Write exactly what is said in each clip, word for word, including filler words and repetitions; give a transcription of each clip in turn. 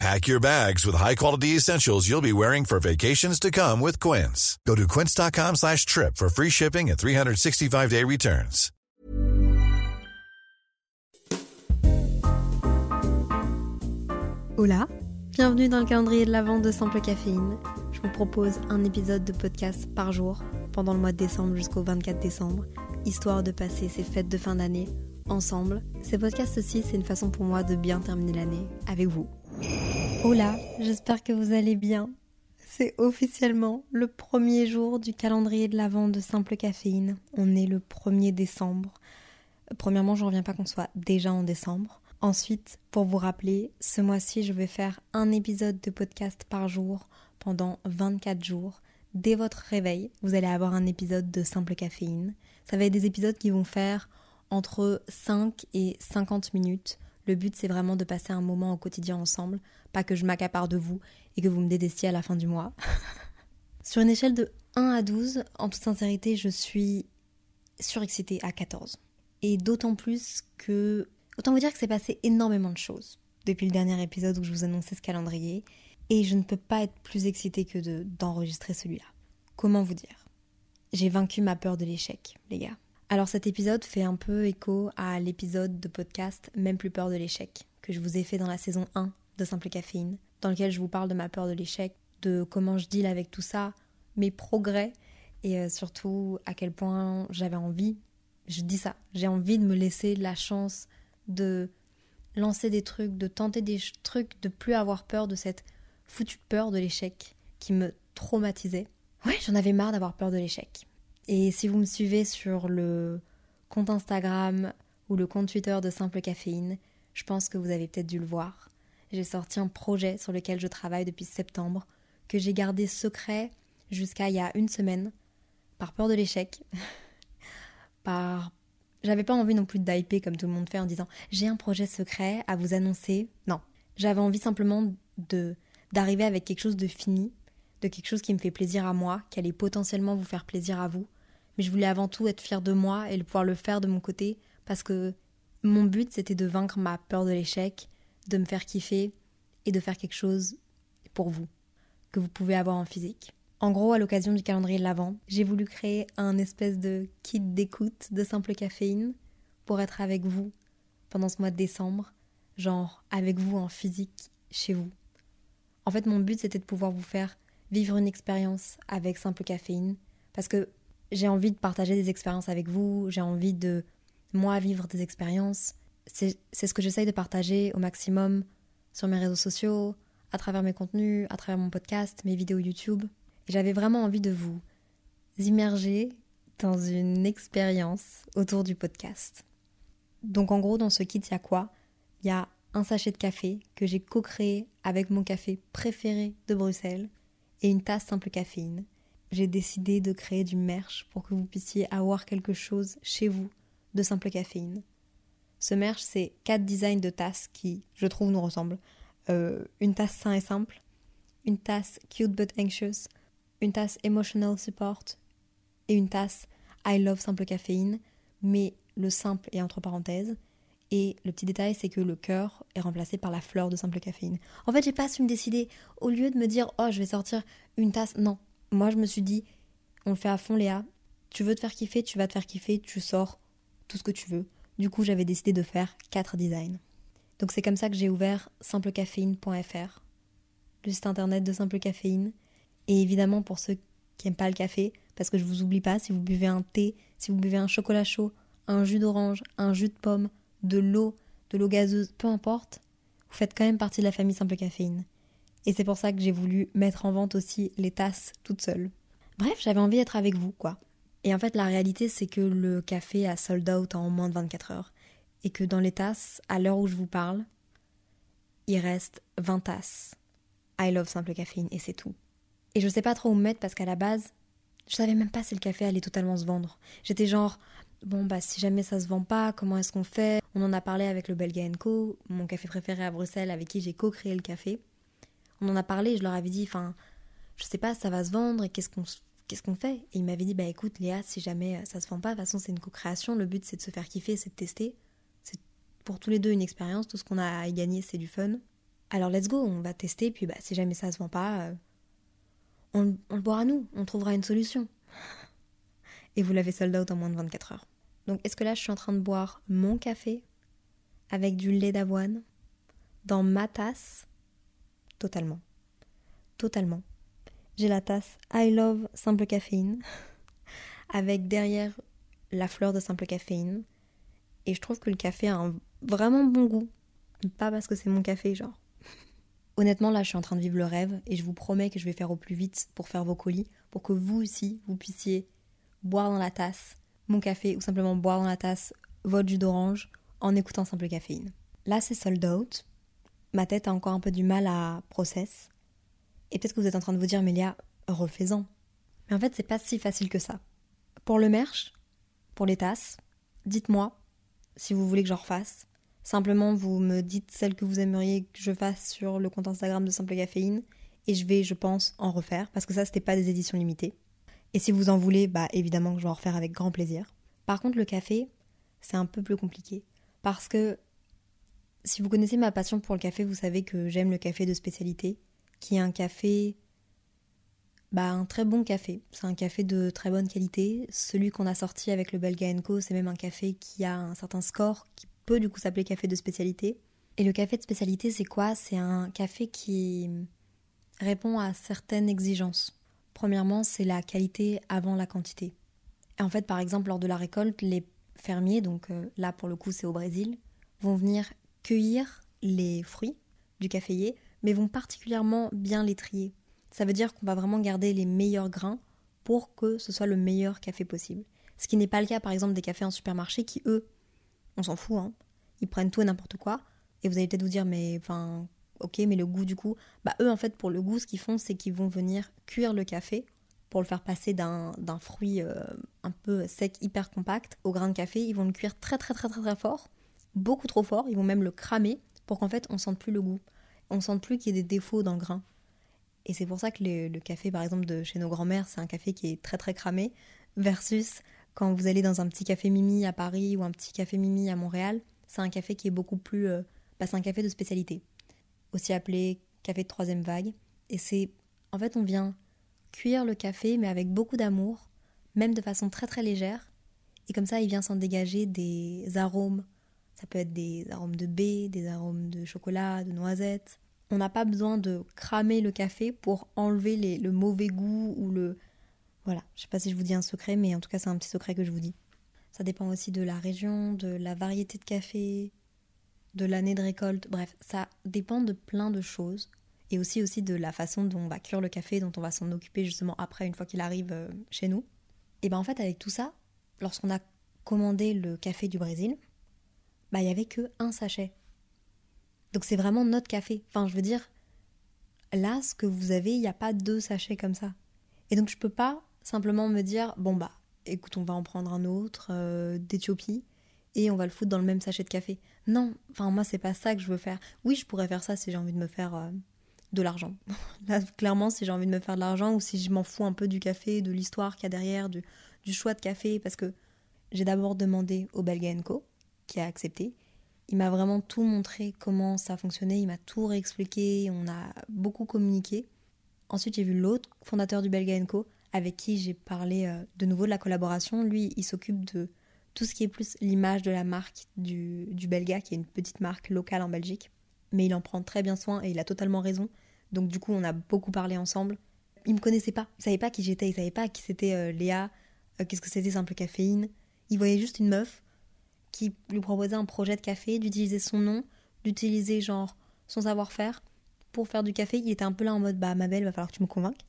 Pack your bags with high-quality essentials you'll be wearing for vacations to come with Quince. Go to quince.com slash trip for free shipping and three sixty-five day returns. Hola, bienvenue dans le calendrier de l'Avent de Simple Caféine. Je vous propose un épisode de podcast par jour pendant le mois de décembre jusqu'au vingt-quatre décembre, histoire de passer ces fêtes de fin d'année ensemble. Ces podcasts aussi, c'est une façon pour moi de bien terminer l'année avec vous. Hola, j'espère que vous allez bien. C'est officiellement le premier jour du calendrier de l'Avent de Simple Caféine. On est le premier décembre. Premièrement, je ne reviens pas qu'on soit déjà en décembre. Ensuite, pour vous rappeler, ce mois-ci, je vais faire un épisode de podcast par jour pendant vingt-quatre jours. Dès votre réveil, vous allez avoir un épisode de Simple Caféine. Ça va être des épisodes qui vont faire entre cinq et cinquante minutes. Le but, c'est vraiment de passer un moment au quotidien ensemble, pas que je m'accapare de vous et que vous me détestiez à la fin du mois. Sur une échelle de un à douze, en toute sincérité, je suis surexcitée à quatorze. Et d'autant plus que... Autant vous dire que c'est passé énormément de choses depuis le dernier épisode où je vous annonçais ce calendrier, et je ne peux pas être plus excitée que de, d'enregistrer celui-là. Comment vous dire ? J'ai vaincu ma peur de l'échec, les gars. Alors cet épisode fait un peu écho à l'épisode de podcast « Même plus peur de l'échec » que je vous ai fait dans la saison un de Simple Caféine, dans lequel je vous parle de ma peur de l'échec, de comment je deal avec tout ça, mes progrès, et surtout à quel point j'avais envie, je dis ça, j'ai envie de me laisser la chance de lancer des trucs, de tenter des trucs, de plus avoir peur de cette foutue peur de l'échec qui me traumatisait. Ouais, j'en avais marre d'avoir peur de l'échec. Et si vous me suivez sur le compte Instagram ou le compte Twitter de Simple Caféine, je pense que vous avez peut-être dû le voir. J'ai sorti un projet sur lequel je travaille depuis septembre, que j'ai gardé secret jusqu'à il y a une semaine, par peur de l'échec. par... J'avais pas envie non plus d'hyper comme tout le monde fait en disant « j'ai un projet secret à vous annoncer ». Non, j'avais envie simplement de... d'arriver avec quelque chose de fini, de quelque chose qui me fait plaisir à moi, qui allait potentiellement vous faire plaisir à vous. Mais je voulais avant tout être fière de moi et pouvoir le faire de mon côté, parce que mon but, c'était de vaincre ma peur de l'échec, de me faire kiffer et de faire quelque chose pour vous, que vous pouvez avoir en physique. En gros, à l'occasion du calendrier de l'Avent, j'ai voulu créer un espèce de kit d'écoute de Simple Caféine pour être avec vous pendant ce mois de décembre, genre avec vous en physique, chez vous. En fait, mon but, c'était de pouvoir vous faire vivre une expérience avec Simple Caféine, parce que j'ai envie de partager des expériences avec vous, j'ai envie de, moi, vivre des expériences. C'est, c'est ce que j'essaye de partager au maximum sur mes réseaux sociaux, à travers mes contenus, à travers mon podcast, mes vidéos YouTube. Et j'avais vraiment envie de vous immerger dans une expérience autour du podcast. Donc en gros, dans ce kit, il y a quoi ? Il y a un sachet de café que j'ai co-créé avec mon café préféré de Bruxelles et une tasse Simple Caféine. J'ai décidé de créer du merch pour que vous puissiez avoir quelque chose chez vous de Simple Caféine. Ce merch, c'est quatre designs de tasses qui, je trouve, nous ressemblent. Euh, une tasse sain et simple, une tasse cute but anxious, une tasse emotional support et une tasse I love Simple Caféine, mais le simple est entre parenthèses. Et le petit détail, c'est que le cœur est remplacé par la fleur de Simple Caféine. En fait, j'ai pas su me décider. Au lieu de me dire « Oh, je vais sortir une tasse », non. Moi, je me suis dit « On le fait à fond, Léa. Tu veux te faire kiffer, tu vas te faire kiffer, tu sors tout ce que tu veux. » Du coup, j'avais décidé de faire quatre designs. Donc, c'est comme ça que j'ai ouvert simple caféine point f r, le site internet de Simple Caféine. Et évidemment, pour ceux qui n'aiment pas le café, parce que je vous oublie pas, si vous buvez un thé, si vous buvez un chocolat chaud, un jus d'orange, un jus de pomme, de l'eau, de l'eau gazeuse, peu importe, vous faites quand même partie de la famille Simple Caféine. Et c'est pour ça que j'ai voulu mettre en vente aussi les tasses toute seule. Bref, j'avais envie d'être avec vous, quoi. Et en fait, la réalité, c'est que le café a sold out en moins de vingt-quatre heures. Et que dans les tasses, à l'heure où je vous parle, il reste vingt tasses. I love Simple Caféine, et c'est tout. Et je sais pas trop où me mettre, parce qu'à la base, je savais même pas si le café allait totalement se vendre. J'étais genre... bon bah si jamais ça se vend pas, comment est-ce qu'on fait? On en a parlé avec le Belga and Co, mon café préféré à Bruxelles, avec qui j'ai co-créé le café. On en a parlé, je leur avais dit, enfin, je sais pas, ça va se vendre, et qu'est-ce qu'on, qu'est-ce qu'on fait? Et ils m'avaient dit, bah écoute Léa, si jamais ça se vend pas, de toute façon c'est une co-création, le but c'est de se faire kiffer, c'est de tester. C'est pour tous les deux une expérience, tout ce qu'on a à y gagner c'est du fun. Alors let's go, on va tester, puis bah si jamais ça se vend pas, euh, on, on le boira nous, on trouvera une solution. Et vous l'avez sold out en moins de vingt-quatre heures. Donc est-ce que là je suis en train de boire mon café avec du lait d'avoine dans ma tasse? Totalement. Totalement. J'ai la tasse I Love Simple Caféine avec derrière la fleur de Simple Caféine, et je trouve que le café a un vraiment bon goût. Pas parce que c'est mon café, genre. Honnêtement, là, je suis en train de vivre le rêve et je vous promets que je vais faire au plus vite pour faire vos colis, pour que vous aussi, vous puissiez boire dans la tasse mon café ou simplement boire dans la tasse votre jus d'orange en écoutant Simple Caféine. Là, c'est sold out. Ma tête a encore un peu du mal à process. Et peut-être que vous êtes en train de vous dire, mais Léa, refais-en. Mais en fait, c'est pas si facile que ça. Pour le merch, pour les tasses, dites-moi si vous voulez que j'en refasse. Simplement, vous me dites celle que vous aimeriez que je fasse sur le compte Instagram de Simple Caféine et je vais, je pense, en refaire parce que ça, c'était pas des éditions limitées. Et si vous en voulez, bah évidemment que je vais en refaire avec grand plaisir. Par contre, le café, c'est un peu plus compliqué parce que si vous connaissez ma passion pour le café, vous savez que j'aime le café de spécialité qui est un café, bah un très bon café. C'est un café de très bonne qualité. Celui qu'on a sorti avec le Belga and Co, c'est même un café qui a un certain score qui peut du coup s'appeler café de spécialité. Et le café de spécialité, c'est quoi? C'est un café qui répond à certaines exigences. Premièrement, c'est la qualité avant la quantité. Et en fait, par exemple, lors de la récolte, les fermiers, donc euh, là pour le coup c'est au Brésil, vont venir cueillir les fruits du caféier, mais vont particulièrement bien les trier. Ça veut dire qu'on va vraiment garder les meilleurs grains pour que ce soit le meilleur café possible. Ce qui n'est pas le cas par exemple des cafés en supermarché qui, eux, on s'en fout, hein. Ils prennent tout et n'importe quoi. Et vous allez peut-être vous dire, mais enfin, ok, mais le goût du coup, bah eux en fait pour le goût, ce qu'ils font, c'est qu'ils vont venir cuire le café pour le faire passer d'un, d'un fruit euh, un peu sec, hyper compact, au grain de café. Ils vont le cuire très très très très très fort, beaucoup trop fort. Ils vont même le cramer pour qu'en fait on sente plus le goût, on sente plus qu'il y ait des défauts dans le grain. Et c'est pour ça que le, le café par exemple de chez nos grands-mères, c'est un café qui est très très cramé versus quand vous allez dans un petit café Mimi à Paris ou un petit café Mimi à Montréal, c'est un café qui est beaucoup plus... Euh, bah c'est un café de spécialité, aussi appelé café de troisième vague. Et c'est... En fait, on vient cuire le café, mais avec beaucoup d'amour, même de façon très très légère. Et comme ça, il vient s'en dégager des arômes. Ça peut être des arômes de baie, des arômes de chocolat, de noisettes. On n'a pas besoin de cramer le café pour enlever les, le mauvais goût ou le... Voilà, je sais pas si je vous dis un secret, mais en tout cas c'est un petit secret que je vous dis. Ça dépend aussi de la région, de la variété de café, de l'année de récolte, bref, ça dépend de plein de choses. Et aussi, aussi de la façon dont on va cuire le café, dont on va s'en occuper justement après, une fois qu'il arrive chez nous. Et ben en fait avec tout ça, lorsqu'on a commandé le café du Brésil, bah il n'y avait que un sachet. Donc c'est vraiment notre café. Enfin je veux dire, là ce que vous avez, il n'y a pas deux sachets comme ça. Et donc je peux pas simplement me dire, bon bah, écoute, on va en prendre un autre euh, d'Éthiopie et on va le foutre dans le même sachet de café. Non, enfin moi c'est pas ça que je veux faire. Oui, je pourrais faire ça si j'ai envie de me faire euh, de l'argent. Là, clairement, si j'ai envie de me faire de l'argent ou si je m'en fous un peu du café, de l'histoire qu'il y a derrière, du, du choix de café, parce que j'ai d'abord demandé au Belga and Co, qui a accepté. Il m'a vraiment tout montré comment ça fonctionnait, il m'a tout réexpliqué, on a beaucoup communiqué. Ensuite, j'ai vu l'autre fondateur du Belga and Co, avec qui j'ai parlé euh, de nouveau de la collaboration. Lui, il s'occupe de tout ce qui est plus l'image de la marque du, du Belga, qui est une petite marque locale en Belgique. Mais il en prend très bien soin et il a totalement raison. Donc du coup, on a beaucoup parlé ensemble. Il me connaissait pas, il savait pas qui j'étais, il savait pas qui c'était euh, Léa, euh, qu'est-ce que c'était Simple Caféine. Il voyait juste une meuf qui lui proposait un projet de café, d'utiliser son nom, d'utiliser genre son savoir-faire pour faire du café. Il était un peu là en mode, bah ma belle, va falloir que tu me convainques.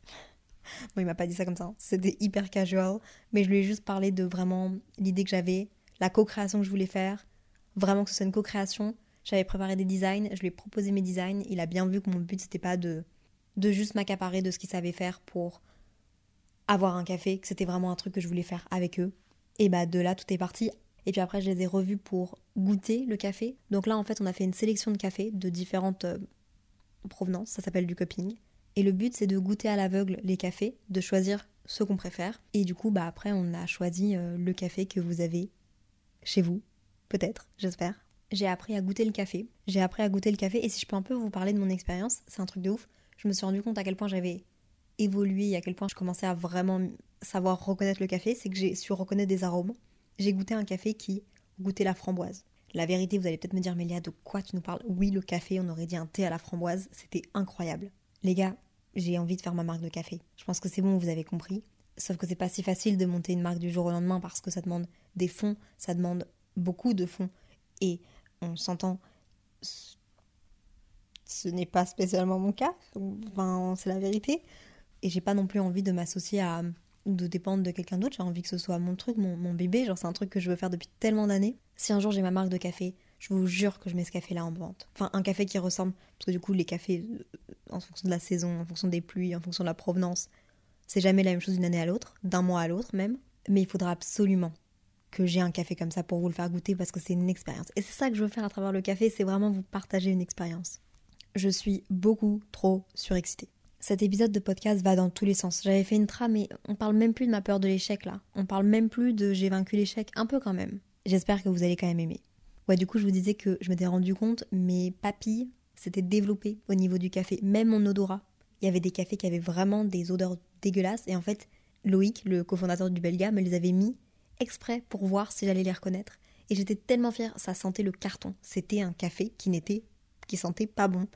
Bon, il m'a pas dit ça comme ça, hein. C'était hyper casual, mais je lui ai juste parlé de vraiment l'idée que j'avais, la co-création que je voulais faire, vraiment que ce soit une co-création. J'avais préparé des designs, je lui ai proposé mes designs, il a bien vu que mon but c'était pas de, de juste m'accaparer de ce qu'il savait faire pour avoir un café, que c'était vraiment un truc que je voulais faire avec eux. Et bah de là tout est parti. Et puis après je les ai revus pour goûter le café. Donc là en fait on a fait une sélection de cafés de différentes euh, provenances, ça s'appelle du cupping. Et le but c'est de goûter à l'aveugle les cafés, de choisir ce qu'on préfère. Et du coup bah après on a choisi euh, le café que vous avez chez vous, peut-être, j'espère. J'ai appris à goûter le café. J'ai appris à goûter le café et si je peux un peu vous parler de mon expérience, c'est un truc de ouf. Je me suis rendu compte à quel point j'avais évolué et à quel point je commençais à vraiment savoir reconnaître le café, c'est que j'ai su reconnaître des arômes. J'ai goûté un café qui goûtait la framboise. La vérité, vous allez peut-être me dire, mais Léa, de quoi tu nous parles ? Oui, le café, on aurait dit un thé à la framboise, c'était incroyable. Les gars, j'ai envie de faire ma marque de café. Je pense que c'est bon, vous avez compris. Sauf que c'est pas si facile de monter une marque du jour au lendemain parce que ça demande des fonds, ça demande beaucoup de fonds. Et on s'entend, ce n'est pas spécialement mon cas, enfin, c'est la vérité. Et j'ai pas non plus envie de m'associer à, de dépendre de quelqu'un d'autre, j'ai envie que ce soit mon truc, mon, mon bébé, genre c'est un truc que je veux faire depuis tellement d'années. Si un jour j'ai ma marque de café, je vous jure que je mets ce café-là en vente. Enfin, un café qui ressemble, parce que du coup les cafés, en fonction de la saison, en fonction des pluies, en fonction de la provenance, c'est jamais la même chose d'une année à l'autre, d'un mois à l'autre même, mais il faudra absolument que j'ai un café comme ça pour vous le faire goûter parce que c'est une expérience. Et c'est ça que je veux faire à travers le café, c'est vraiment vous partager une expérience. Je suis beaucoup trop surexcitée. Cet épisode de podcast va dans tous les sens. J'avais fait une trame mais on parle même plus de ma peur de l'échec là. On parle même plus de j'ai vaincu l'échec, un peu quand même. J'espère que vous allez quand même aimer. Ouais, du coup, je vous disais que je m'étais rendu compte, mes papilles s'étaient développées au niveau du café, même mon odorat. Il y avait des cafés qui avaient vraiment des odeurs dégueulasses et en fait, Loïc, le cofondateur du Belga, me les avait mis exprès pour voir si j'allais les reconnaître et j'étais tellement fière, ça sentait le carton, c'était un café qui n'était qui sentait pas bon,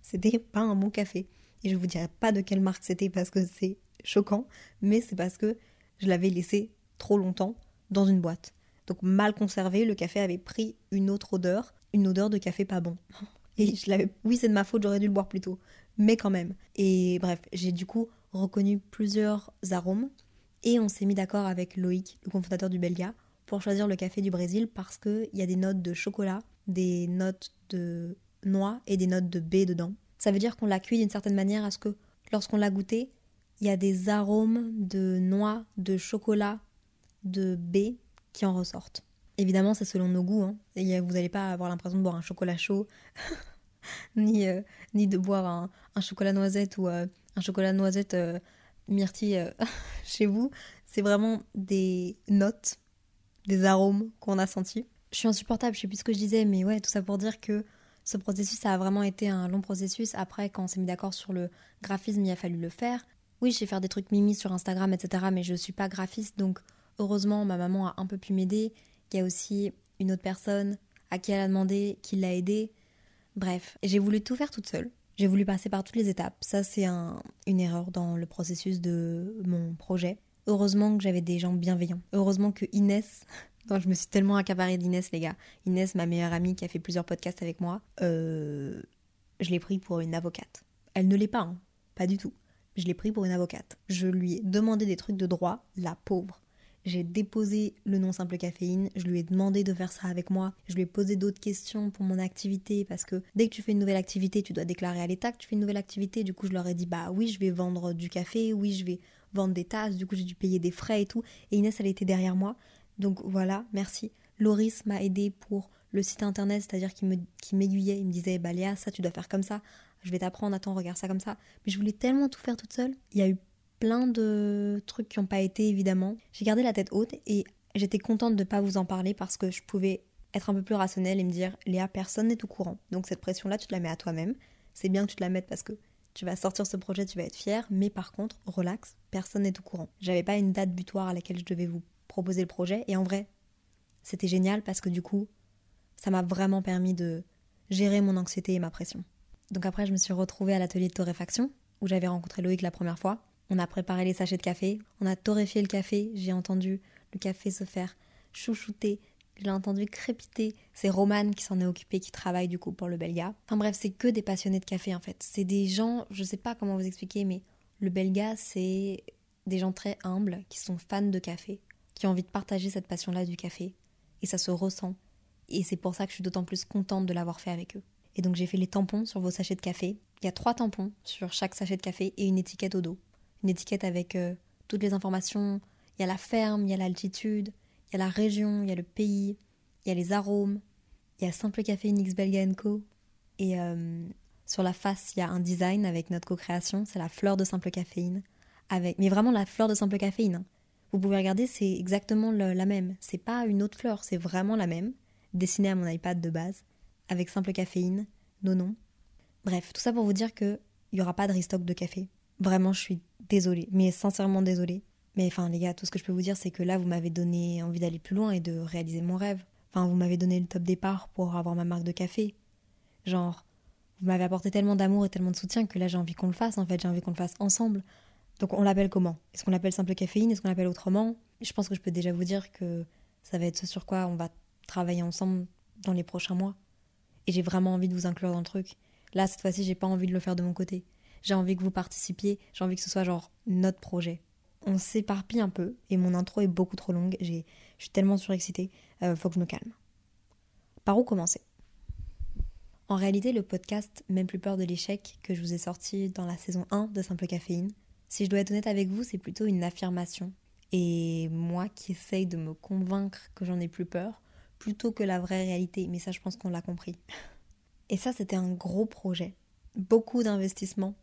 c'était pas un bon café et je vous dirai pas de quelle marque c'était parce que c'est choquant mais c'est parce que je l'avais laissé trop longtemps dans une boîte donc mal conservé, le café avait pris une autre odeur, une odeur de café pas bon et je l'avais, oui c'est de ma faute, j'aurais dû le boire plus tôt, mais quand même et bref, j'ai du coup reconnu plusieurs arômes. Et on s'est mis d'accord avec Loïc, le cofondateur du Belga, pour choisir le café du Brésil parce qu'il y a des notes de chocolat, des notes de noix et des notes de baie dedans. Ça veut dire qu'on l'a cuit d'une certaine manière à ce que lorsqu'on l'a goûté, il y a des arômes de noix, de chocolat, de baie qui en ressortent. Évidemment, c'est selon nos goûts, hein. Et vous n'allez pas avoir l'impression de boire un chocolat chaud, ni, euh, ni de boire un, un chocolat noisette ou euh, un chocolat noisette... Euh, myrtille euh, chez vous, c'est vraiment des notes, des arômes qu'on a sentis. Je suis insupportable, je sais plus ce que je disais, mais ouais, tout ça pour dire que ce processus, ça a vraiment été un long processus. Après, quand on s'est mis d'accord sur le graphisme, il a fallu le faire. Oui, je sais faire des trucs mimi sur Instagram, et cetera, mais je suis pas graphiste, donc heureusement, ma maman a un peu pu m'aider. Il y a aussi une autre personne à qui elle a demandé, qui l'a aidée. Bref, j'ai voulu tout faire toute seule. J'ai voulu passer par toutes les étapes. Ça, c'est un, une erreur dans le processus de mon projet. Heureusement que j'avais des gens bienveillants. Heureusement que Inès... Non, je me suis tellement accaparée d'Inès, les gars. Inès, ma meilleure amie qui a fait plusieurs podcasts avec moi, euh, je l'ai pris pour une avocate. Elle ne l'est pas, hein. Pas du tout. Je l'ai pris pour une avocate. Je lui ai demandé des trucs de droit, la pauvre. J'ai déposé le nom simple caféine, je lui ai demandé de faire ça avec moi, je lui ai posé d'autres questions pour mon activité parce que dès que tu fais une nouvelle activité, tu dois déclarer à l'État que tu fais une nouvelle activité. Du coup, je leur ai dit bah oui, je vais vendre du café, oui, je vais vendre des tasses, du coup, j'ai dû payer des frais et tout. Et Inès, elle était derrière moi. Donc voilà, merci. Loris m'a aidée pour le site internet, c'est-à-dire qu'il me, qu'il m'aiguillait, il me disait bah Léa, ça tu dois faire comme ça, je vais t'apprendre, attends, regarde ça comme ça. Mais je voulais tellement tout faire toute seule. Il y a eu plein de trucs qui n'ont pas été, évidemment. J'ai gardé la tête haute et j'étais contente de ne pas vous en parler parce que je pouvais être un peu plus rationnelle et me dire « Léa, personne n'est au courant. Donc cette pression-là, tu te la mets à toi-même. C'est bien que tu te la mettes parce que tu vas sortir ce projet, tu vas être fière. Mais par contre, relax, personne n'est au courant. » J'avais pas une date butoir à laquelle je devais vous proposer le projet. Et en vrai, c'était génial parce que du coup, ça m'a vraiment permis de gérer mon anxiété et ma pression. Donc après, je me suis retrouvée à l'atelier de torréfaction où j'avais rencontré Loïc la première fois. On a préparé les sachets de café, on a torréfié le café, j'ai entendu le café se faire chouchouter, je l'ai entendu crépiter. C'est Romane qui s'en est occupé, qui travaille du coup pour le Belga. Enfin bref, c'est que des passionnés de café en fait. C'est des gens, je sais pas comment vous expliquer, mais le Belga c'est des gens très humbles, qui sont fans de café, qui ont envie de partager cette passion-là du café. Et ça se ressent. Et c'est pour ça que je suis d'autant plus contente de l'avoir fait avec eux. Et donc j'ai fait les tampons sur vos sachets de café. Il y a trois tampons sur chaque sachet de café et une étiquette au dos. Une étiquette avec euh, toutes les informations, il y a la ferme, il y a l'altitude, il y a la région, il y a le pays, il y a les arômes, il y a Simple Café Unix Belga and Co. Et euh, sur la face, il y a un design avec notre co-création, c'est la fleur de Simple Caféine. Avec, mais vraiment la fleur de Simple Caféine. Hein. Vous pouvez regarder, c'est exactement le, la même. C'est pas une autre fleur, c'est vraiment la même, dessinée à mon iPad de base, avec Simple Caféine, nos noms. Bref, tout ça pour vous dire qu'il n'y aura pas de restock de café. Vraiment, je suis désolée, mais sincèrement désolée. Mais enfin, les gars, tout ce que je peux vous dire, c'est que là, vous m'avez donné envie d'aller plus loin et de réaliser mon rêve. Enfin, vous m'avez donné le top départ pour avoir ma marque de café. Genre, vous m'avez apporté tellement d'amour et tellement de soutien que là, j'ai envie qu'on le fasse, en fait. J'ai envie qu'on le fasse ensemble. Donc, on l'appelle comment ? Est-ce qu'on l'appelle Simple Caféine ? Est-ce qu'on l'appelle autrement ? Je pense que je peux déjà vous dire que ça va être ce sur quoi on va travailler ensemble dans les prochains mois. Et j'ai vraiment envie de vous inclure dans le truc. Là, cette fois-ci, j'ai pas envie de le faire de mon côté. J'ai envie que vous participiez. J'ai envie que ce soit genre notre projet. On s'éparpille un peu et mon intro est beaucoup trop longue. J'ai, je suis tellement surexcitée. Euh, faut que je me calme. Par où commencer ? En réalité, le podcast Même plus peur de l'échec que je vous ai sorti dans la saison un de Simple Caféine, si je dois être honnête avec vous, c'est plutôt une affirmation. Et moi qui essaye de me convaincre que j'en ai plus peur, plutôt que la vraie réalité. Mais ça, je pense qu'on l'a compris. Et ça, c'était un gros projet. Beaucoup d'investissements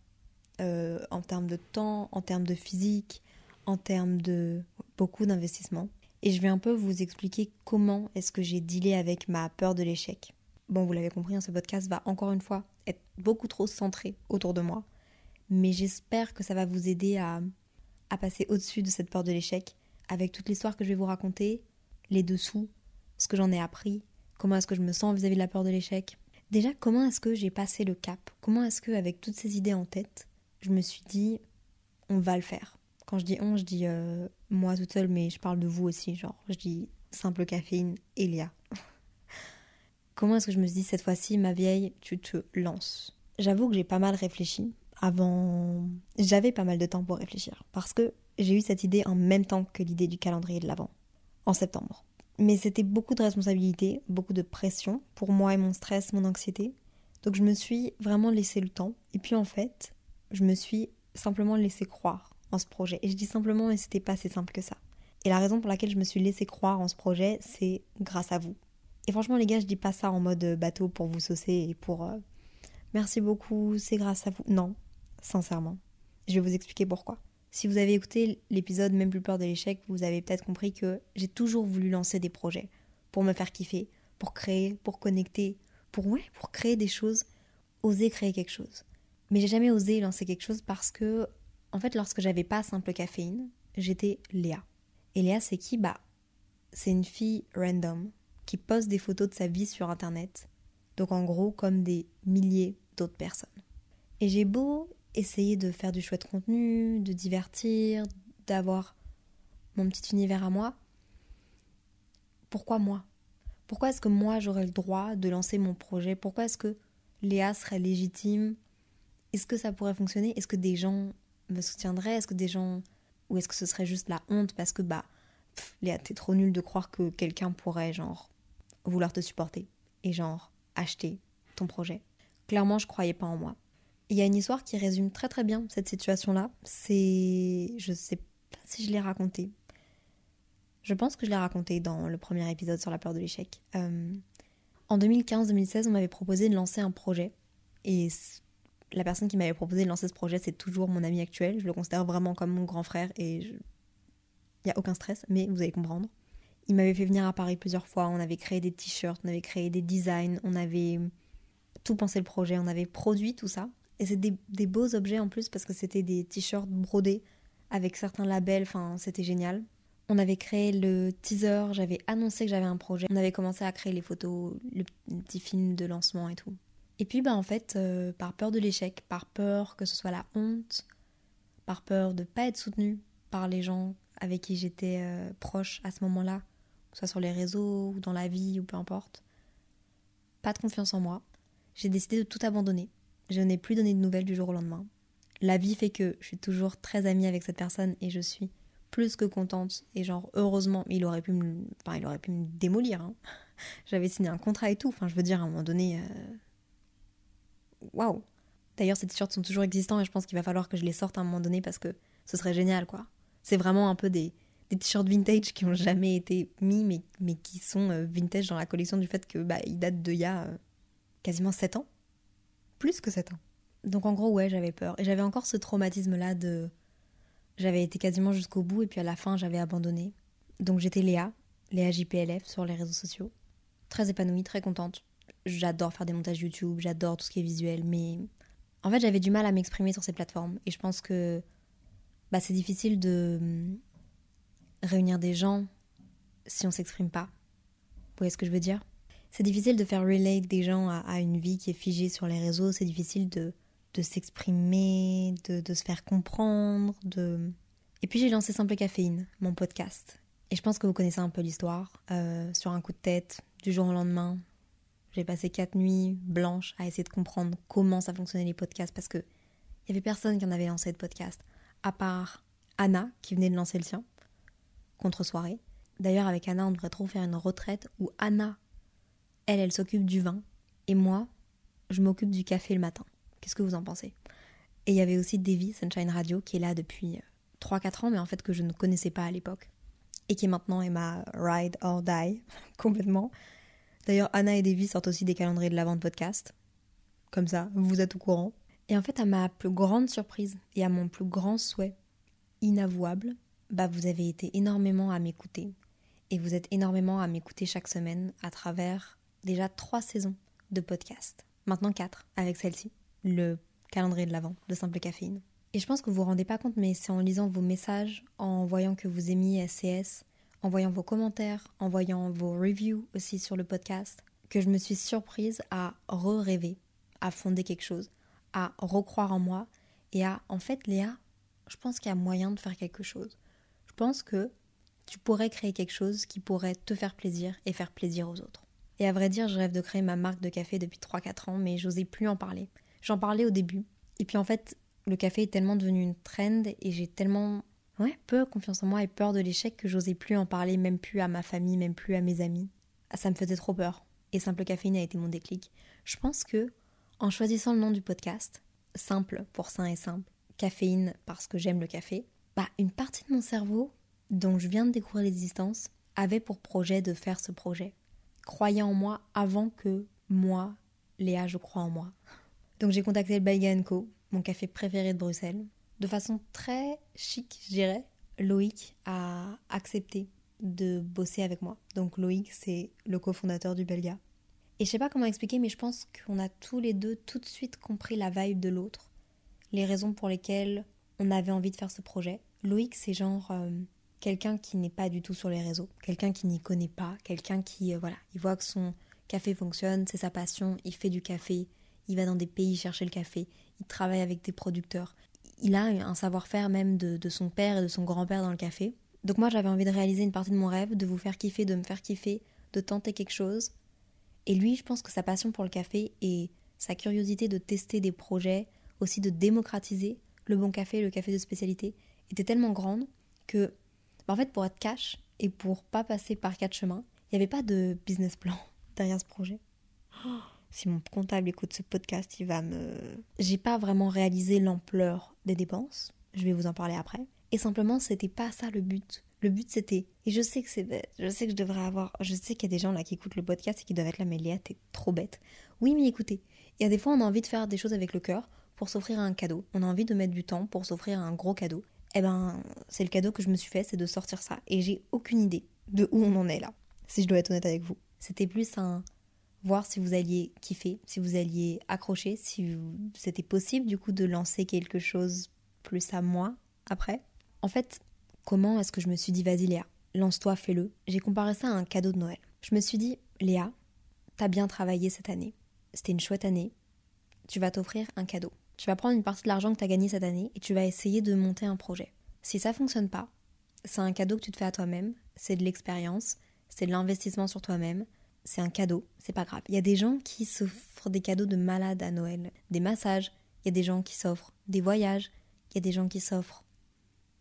euh, en termes de temps, en termes de physique, en termes de... beaucoup d'investissements. Et je vais un peu vous expliquer comment est-ce que j'ai dealé avec ma peur de l'échec. Bon, vous l'avez compris, hein, ce podcast va encore une fois être beaucoup trop centré autour de moi. Mais j'espère que ça va vous aider à, à passer au-dessus de cette peur de l'échec avec toute l'histoire que je vais vous raconter, les dessous, ce que j'en ai appris, comment est-ce que je me sens vis-à-vis de la peur de l'échec. Déjà, comment est-ce que j'ai passé le cap ? Comment est-ce que, avec toutes ces idées en tête, je me suis dit « on va le faire ». Quand je dis « on », je dis euh, moi toute seule, mais je parle de vous aussi, genre je dis « Simple Caféine, Elia ». Comment est-ce que je me suis dit « cette fois-ci, ma vieille, tu te lances ». J'avoue que j'ai pas mal réfléchi. Avant, j'avais pas mal de temps pour réfléchir parce que j'ai eu cette idée en même temps que l'idée du calendrier de l'Avent, en septembre. Mais c'était beaucoup de responsabilités, beaucoup de pression pour moi et mon stress, mon anxiété. Donc je me suis vraiment laissé le temps. Et puis en fait, je me suis simplement laissé croire en ce projet. Et je dis simplement, et c'était pas si simple que ça. Et la raison pour laquelle je me suis laissé croire en ce projet, c'est grâce à vous. Et franchement les gars, je dis pas ça en mode bateau pour vous saucer et pour euh, merci beaucoup, c'est grâce à vous. Non, sincèrement. Je vais vous expliquer pourquoi. Si vous avez écouté l'épisode Même plus peur de l'échec, vous avez peut-être compris que j'ai toujours voulu lancer des projets pour me faire kiffer, pour créer, pour connecter, pour ouais, pour créer des choses, oser créer quelque chose. Mais j'ai jamais osé lancer quelque chose parce que, en fait, lorsque j'avais pas Simple Caféine, j'étais Léa. Et Léa, c'est qui ? Bah, c'est une fille random qui poste des photos de sa vie sur internet. Donc en gros, comme des milliers d'autres personnes. Et j'ai beau essayer de faire du chouette contenu, de divertir, d'avoir mon petit univers à moi. Pourquoi moi ? Pourquoi est-ce que moi j'aurais le droit de lancer mon projet ? Pourquoi est-ce que Léa serait légitime ? Est-ce que ça pourrait fonctionner ? Est-ce que des gens me soutiendraient ? Est-ce que des gens... Ou est-ce que ce serait juste la honte parce que bah pff, Léa, t'es trop nulle de croire que quelqu'un pourrait genre vouloir te supporter et genre acheter ton projet. Clairement, je croyais pas en moi. Il y a une histoire qui résume très très bien cette situation-là. C'est... Je sais pas si je l'ai racontée. Je pense que je l'ai racontée dans le premier épisode sur la peur de l'échec. Euh... En deux mille quinze deux mille seize, on m'avait proposé de lancer un projet. Et la personne qui m'avait proposé de lancer ce projet, c'est toujours mon ami actuel. Je le considère vraiment comme mon grand frère et je... il n'y a aucun stress, mais vous allez comprendre. Il m'avait fait venir à Paris plusieurs fois. On avait créé des t-shirts, on avait créé des designs, on avait tout pensé le projet, on avait produit tout ça. Et c'est des, des beaux objets en plus parce que c'était des t-shirts brodés avec certains labels, enfin c'était génial. On avait créé le teaser, j'avais annoncé que j'avais un projet, on avait commencé à créer les photos, le petit film de lancement et tout. Et puis bah en fait, euh, par peur de l'échec, par peur que ce soit la honte, par peur de pas être soutenue par les gens avec qui j'étais euh, proche à ce moment-là, que ce soit sur les réseaux ou dans la vie ou peu importe, pas de confiance en moi, j'ai décidé de tout abandonner. Je n'ai plus donné de nouvelles du jour au lendemain. La vie fait que je suis toujours très amie avec cette personne et je suis plus que contente. Et genre, heureusement, il aurait pu me, enfin, il aurait pu me démolir. Hein. J'avais signé un contrat et tout. Enfin, je veux dire, à un moment donné... Waouh wow. D'ailleurs, ces t-shirts sont toujours existants et je pense qu'il va falloir que je les sorte à un moment donné parce que ce serait génial, quoi. C'est vraiment un peu des, des t-shirts vintage qui n'ont jamais été mis, mais, mais qui sont vintage dans la collection du fait que bah, ils datent d'il y a quasiment sept ans. Plus que sept ans. Donc en gros, ouais, j'avais peur. Et j'avais encore ce traumatisme-là de... J'avais été quasiment jusqu'au bout et puis à la fin, j'avais abandonné. Donc j'étais Léa, Léa J P L F sur les réseaux sociaux. Très épanouie, très contente. J'adore faire des montages YouTube, j'adore tout ce qui est visuel, mais... En fait, j'avais du mal à m'exprimer sur ces plateformes. Et je pense que bah, c'est difficile de réunir des gens si on s'exprime pas. Vous voyez ce que je veux dire ? C'est difficile de faire relate des gens à, à une vie qui est figée sur les réseaux. C'est difficile de, de s'exprimer, de, de se faire comprendre. De... Et puis j'ai lancé Simple Caféine, mon podcast. Et je pense que vous connaissez un peu l'histoire. Euh, sur un coup de tête, du jour au lendemain... J'ai passé quatre nuits blanches à essayer de comprendre comment ça fonctionnait les podcasts parce qu'il n'y avait personne qui en avait lancé de podcast, à part Anna qui venait de lancer le sien, contre-soirée. D'ailleurs, avec Anna, on devrait trop faire une retraite où Anna, elle, elle s'occupe du vin et moi, je m'occupe du café le matin. Qu'est-ce que vous en pensez ? Et il y avait aussi Davy, Sunshine Radio, qui est là depuis trois quatre ans, mais en fait que je ne connaissais pas à l'époque et qui maintenant est ma ride or die complètement. D'ailleurs, Anna et Davy sortent aussi des calendriers de l'avant de podcast. Comme ça, vous êtes au courant. Et en fait, à ma plus grande surprise et à mon plus grand souhait inavouable, bah vous avez été énormément à m'écouter. Et vous êtes énormément à m'écouter chaque semaine à travers déjà trois saisons de podcast. Maintenant quatre, avec celle-ci, le calendrier de l'avant de Simple Caféine. Et je pense que vous ne vous rendez pas compte, mais c'est en lisant vos messages, en voyant que vous aimiez S C S, en voyant vos commentaires, en voyant vos reviews aussi sur le podcast, que je me suis surprise à re-rêver, à fonder quelque chose, à recroire en moi et à, en fait, Léa, je pense qu'il y a moyen de faire quelque chose. Je pense que tu pourrais créer quelque chose qui pourrait te faire plaisir et faire plaisir aux autres. Et à vrai dire, je rêve de créer ma marque de café depuis trois quatre ans, mais j'osais plus en parler. J'en parlais au début. Et puis en fait, le café est tellement devenu une trend et j'ai tellement... Ouais, peu confiance en moi et peur de l'échec que j'osais plus en parler, même plus à ma famille, même plus à mes amis. Ça me faisait trop peur. Et Simple Caféine a été mon déclic. Je pense que, en choisissant le nom du podcast, simple pour sain et simple, caféine parce que j'aime le café, bah une partie de mon cerveau, dont je viens de découvrir l'existence, avait pour projet de faire ce projet. Croyait en moi avant que moi, Léa, je crois en moi. Donc j'ai contacté le Belga and Co, mon café préféré de Bruxelles. De façon très chic, je dirais, Loïc a accepté de bosser avec moi. Donc Loïc, c'est le cofondateur du Belga. Et je sais pas comment expliquer, mais je pense qu'on a tous les deux tout de suite compris la vibe de l'autre. Les raisons pour lesquelles on avait envie de faire ce projet. Loïc, c'est genre euh, quelqu'un qui n'est pas du tout sur les réseaux. Quelqu'un qui n'y connaît pas. Quelqu'un qui, euh, voilà, il voit que son café fonctionne, c'est sa passion, il fait du café. Il va dans des pays chercher le café. Il travaille avec des producteurs. Il a un savoir-faire même de, de son père et de son grand-père dans le café. Donc moi, j'avais envie de réaliser une partie de mon rêve, de vous faire kiffer, de me faire kiffer, de tenter quelque chose. Et lui, je pense que sa passion pour le café et sa curiosité de tester des projets, aussi de démocratiser le bon café, le café de spécialité, était tellement grande que, bah en fait, pour être cash et pour pas passer par quatre chemins, il n'y avait pas de business plan derrière ce projet. Oh, si mon comptable écoute ce podcast, il va me... J'ai pas vraiment réalisé l'ampleur des dépenses, je vais vous en parler après. Et simplement, c'était pas ça le but. Le but, c'était... Et je sais que c'est bête, je sais que je devrais avoir... Je sais qu'il y a des gens là qui écoutent le podcast et qui doivent être là, mais Léa, t'es trop bête. Oui, mais écoutez, il y a des fois, on a envie de faire des choses avec le cœur pour s'offrir un cadeau. On a envie de mettre du temps pour s'offrir un gros cadeau. Eh ben, c'est le cadeau que je me suis fait, c'est de sortir ça. Et j'ai aucune idée de où on en est là, si je dois être honnête avec vous. C'était plus un... voir si vous alliez kiffer, si vous alliez accrocher, si vous... c'était possible du coup de lancer quelque chose plus à moi après. En fait, comment est-ce que je me suis dit, vas-y Léa, lance-toi, fais-le. J'ai comparé ça à un cadeau de Noël. Je me suis dit, Léa, t'as bien travaillé cette année, c'était une chouette année, tu vas t'offrir un cadeau. Tu vas prendre une partie de l'argent que t'as gagné cette année et tu vas essayer de monter un projet. Si ça fonctionne pas, c'est un cadeau que tu te fais à toi-même, c'est de l'expérience, c'est de l'investissement sur toi-même. C'est un cadeau, c'est pas grave. Il y a des gens qui s'offrent des cadeaux de malades à Noël. Des massages, il y a des gens qui s'offrent des voyages, il y a des gens qui s'offrent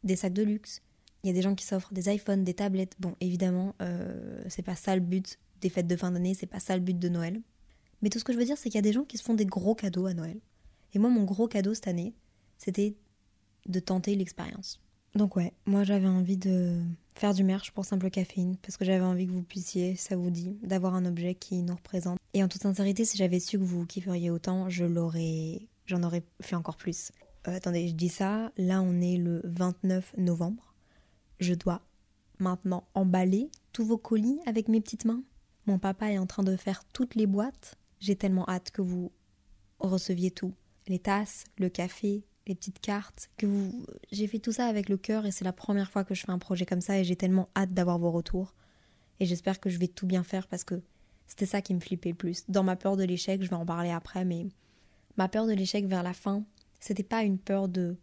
des sacs de luxe, il y a des gens qui s'offrent des iPhones, des tablettes. Bon, évidemment, euh, c'est pas ça le but des fêtes de fin d'année, c'est pas ça le but de Noël. Mais tout ce que je veux dire, c'est qu'il y a des gens qui se font des gros cadeaux à Noël. Et moi, mon gros cadeau cette année, c'était de tenter l'expérience. Donc ouais, moi j'avais envie de faire du merch pour Simple Caféine, parce que j'avais envie que vous puissiez, ça vous dit, d'avoir un objet qui nous représente. Et en toute sincérité, si j'avais su que vous kifferiez autant, je l'aurais, j'en aurais fait encore plus. Euh, attendez, je dis ça, là on est le vingt-neuf novembre, je dois maintenant emballer tous vos colis avec mes petites mains. Mon papa est en train de faire toutes les boîtes, j'ai tellement hâte que vous receviez tout. Les tasses, le café, les petites cartes, que vous... j'ai fait tout ça avec le cœur et c'est la première fois que je fais un projet comme ça et j'ai tellement hâte d'avoir vos retours. Et j'espère que je vais tout bien faire parce que c'était ça qui me flippait le plus. Dans ma peur de l'échec, je vais en parler après, mais ma peur de l'échec vers la fin, c'était pas une peur de,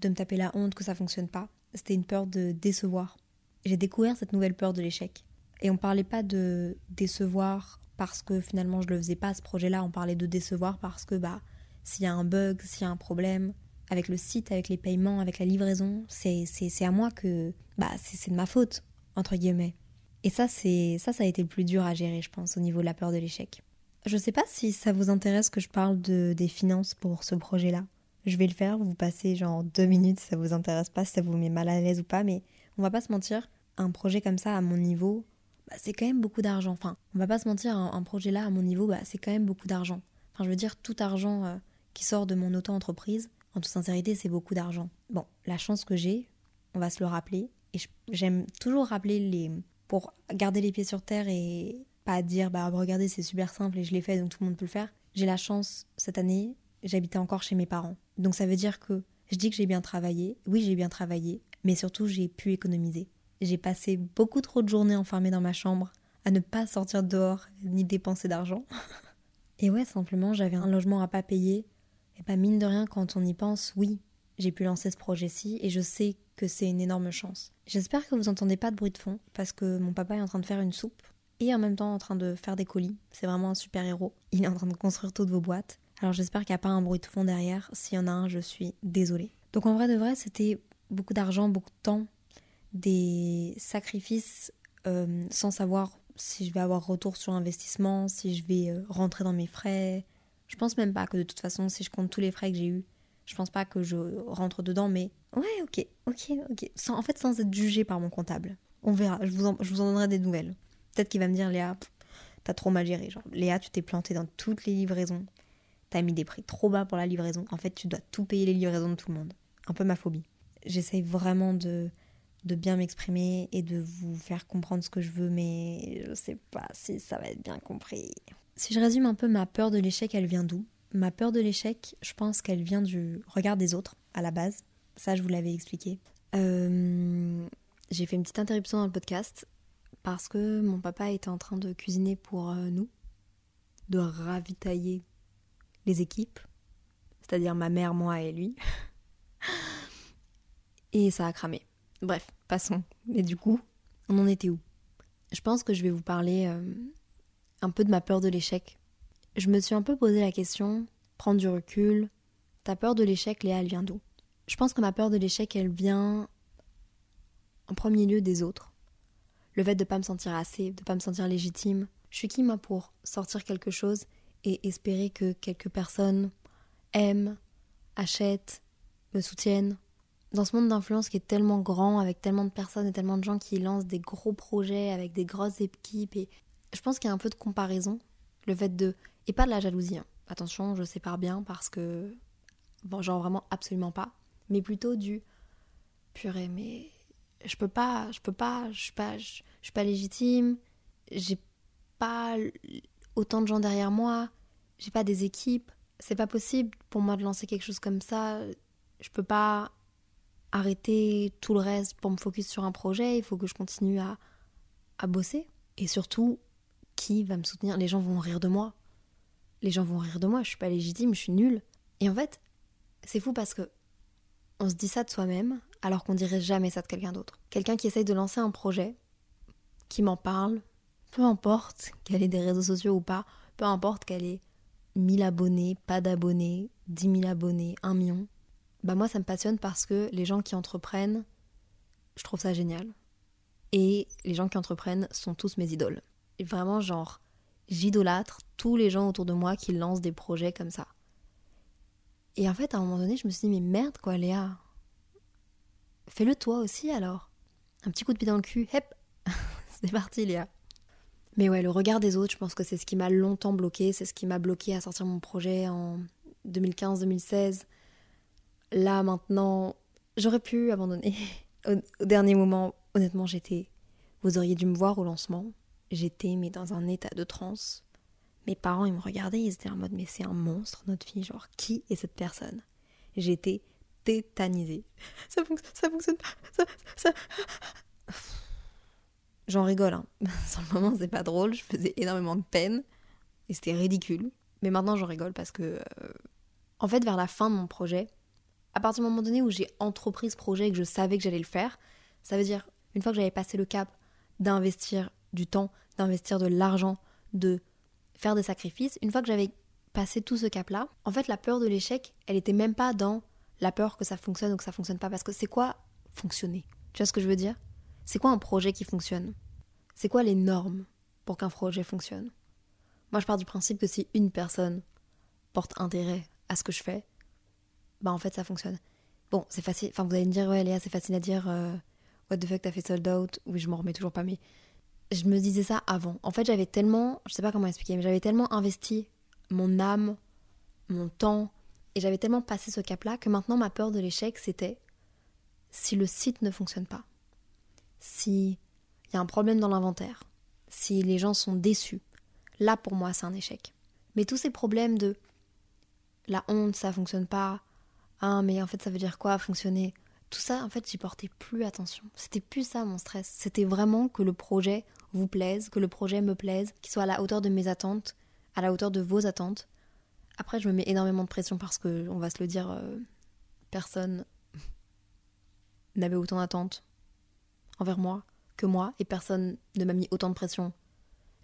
de me taper la honte que ça fonctionne pas, c'était une peur de décevoir. J'ai découvert cette nouvelle peur de l'échec. Et on parlait pas de décevoir parce que finalement je le faisais pas ce projet-là, on parlait de décevoir parce que bah s'il y a un bug, s'il y a un problème... avec le site, avec les paiements, avec la livraison, c'est, c'est, c'est à moi que... Bah, c'est, c'est de ma faute, entre guillemets. Et ça, c'est, ça, ça a été le plus dur à gérer, je pense, au niveau de la peur de l'échec. Je sais pas si ça vous intéresse que je parle de, des finances pour ce projet-là. Je vais le faire, vous passez genre deux minutes si ça vous intéresse pas, si ça vous met mal à l'aise ou pas, mais on va pas se mentir, un projet comme ça, à mon niveau, bah, c'est quand même beaucoup d'argent. Enfin, on va pas se mentir, un, un projet-là, à mon niveau, bah, c'est quand même beaucoup d'argent. Enfin, je veux dire, tout argent euh, qui sort de mon auto-entreprise... En toute sincérité, c'est beaucoup d'argent. Bon, la chance que j'ai, on va se le rappeler. Et je, j'aime toujours rappeler les... Pour garder les pieds sur terre et pas dire « bah regardez, c'est super simple et je l'ai fait, donc tout le monde peut le faire ». J'ai la chance, cette année, j'habitais encore chez mes parents. Donc ça veut dire que je dis que j'ai bien travaillé. Oui, j'ai bien travaillé, mais surtout, j'ai pu économiser. J'ai passé beaucoup trop de journées enfermée dans ma chambre à ne pas sortir dehors ni dépenser d'argent. Et ouais, simplement, j'avais un logement à pas payer. Et bah mine de rien, quand on y pense, oui, j'ai pu lancer ce projet-ci et je sais que c'est une énorme chance. J'espère que vous entendez pas de bruit de fond parce que mon papa est en train de faire une soupe et en même temps en train de faire des colis. C'est vraiment un super-héros. Il est en train de construire toutes vos boîtes. Alors j'espère qu'il n'y a pas un bruit de fond derrière. S'il y en a un, je suis désolée. Donc en vrai de vrai, c'était beaucoup d'argent, beaucoup de temps, des sacrifices euh, sans savoir si je vais avoir retour sur investissement, si je vais euh, rentrer dans mes frais... Je pense même pas que de toute façon, si je compte tous les frais que j'ai eus, je pense pas que je rentre dedans, mais... Ouais, ok, ok, ok. Sans, en fait, sans être jugée par mon comptable. On verra, je vous en, je vous en donnerai des nouvelles. Peut-être qu'il va me dire, Léa, pff, t'as trop mal géré. Genre, Léa, tu t'es plantée dans toutes les livraisons. T'as mis des prix trop bas pour la livraison. En fait, tu dois tout payer les livraisons de tout le monde. Un peu ma phobie. J'essaye vraiment de, de bien m'exprimer et de vous faire comprendre ce que je veux, mais je sais pas si ça va être bien compris... Si je résume un peu ma peur de l'échec, elle vient d'où ? Ma peur de l'échec, je pense qu'elle vient du regard des autres, à la base. Ça, je vous l'avais expliqué. Euh, j'ai fait une petite interruption dans le podcast parce que mon papa était en train de cuisiner pour nous, de ravitailler les équipes, c'est-à-dire ma mère, moi et lui. Et ça a cramé. Bref, passons. Mais du coup, on en était où ? Je pense que je vais vous parler... Euh, un peu de ma peur de l'échec. Je me suis un peu posé la question, prendre du recul. Ta peur de l'échec, Léa, elle vient d'où ? Je pense que ma peur de l'échec, elle vient en premier lieu des autres. Le fait de pas me sentir assez, de pas me sentir légitime. Je suis qui, moi, pour sortir quelque chose et espérer que quelques personnes aiment, achètent, me soutiennent ? Dans ce monde d'influence qui est tellement grand, avec tellement de personnes et tellement de gens qui lancent des gros projets, avec des grosses équipes et... Je pense qu'il y a un peu de comparaison, le fait de... Et pas de la jalousie, hein. Attention, je sépare bien parce que... Bon, genre vraiment absolument pas. Mais plutôt du... Purée, mais... Je peux pas, je peux pas, je suis pas, je, je suis pas légitime. J'ai pas autant de gens derrière moi. J'ai pas des équipes. C'est pas possible pour moi de lancer quelque chose comme ça. Je peux pas arrêter tout le reste pour me focus sur un projet. Il faut que je continue à, à bosser. Et surtout... Qui va me soutenir ? Les gens vont rire de moi. Les gens vont rire de moi, je suis pas légitime, je suis nulle. Et en fait, c'est fou parce que on se dit ça de soi-même, alors qu'on dirait jamais ça de quelqu'un d'autre. Quelqu'un qui essaye de lancer un projet, qui m'en parle, peu importe qu'elle ait des réseaux sociaux ou pas, peu importe qu'elle ait mille abonnés, pas d'abonnés, dix mille abonnés, un million. Bah moi ça me passionne parce que les gens qui entreprennent, je trouve ça génial. Et les gens qui entreprennent sont tous mes idoles. Vraiment, genre, j'idolâtre tous les gens autour de moi qui lancent des projets comme ça. Et en fait, à un moment donné, je me suis dit, mais merde quoi, Léa, fais-le toi aussi alors. un petit coup de pied dans le cul, hep, c'est parti Léa. Mais ouais, le regard des autres, je pense que c'est ce qui m'a longtemps bloquée, c'est ce qui m'a bloquée à sortir mon projet en deux mille quinze deux mille seize. Là, maintenant, j'aurais pu abandonner au, au dernier moment. Honnêtement, j'étais... Vous auriez dû me voir au lancement. J'étais, mais dans un état de transe. Mes parents, ils me regardaient, ils étaient en mode, mais c'est un monstre, notre fille, genre, qui est cette personne ? J'étais tétanisée. Ça, fon- ça fonctionne pas, ça... ça... J'en rigole, hein. Sur le moment, c'est pas drôle, je faisais énormément de peine, et c'était ridicule. Mais maintenant, j'en rigole parce que... Euh... En fait, vers la fin de mon projet, à partir du moment donné où j'ai entrepris ce projet et que je savais que j'allais le faire, ça veut dire, une fois que j'avais passé le cap d'investir du temps, d'investir de l'argent, de faire des sacrifices, une fois que j'avais passé tout ce cap-là, en fait, la peur de l'échec, elle était même pas dans la peur que ça fonctionne ou que ça fonctionne pas, parce que c'est quoi fonctionner ? Tu vois ce que je veux dire ? C'est quoi un projet qui fonctionne ? C'est quoi les normes pour qu'un projet fonctionne ? Moi, je pars du principe que si une personne porte intérêt à ce que je fais, bah en fait, ça fonctionne. Bon, c'est facile, enfin, vous allez me dire, ouais, Léa, c'est facile à dire... Euh... What the fuck, t'as fait sold out? Oui, je m'en remets toujours pas, mais je me disais ça avant. En fait, j'avais tellement, je sais pas comment expliquer, mais j'avais tellement investi mon âme, mon temps, et j'avais tellement passé ce cap-là que maintenant, ma peur de l'échec, c'était si le site ne fonctionne pas, si il y a un problème dans l'inventaire, si les gens sont déçus, là, pour moi, c'est un échec. Mais tous ces problèmes de la honte, ça fonctionne pas, hein, mais en fait, ça veut dire quoi, fonctionner ? Tout ça, en fait, j'y portais plus attention. C'était plus ça mon stress. C'était vraiment que le projet vous plaise, que le projet me plaise, qu'il soit à la hauteur de mes attentes, à la hauteur de vos attentes. Après, je me mets énormément de pression parce que, on va se le dire, euh, personne n'avait autant d'attentes envers moi que moi, et personne ne m'a mis autant de pression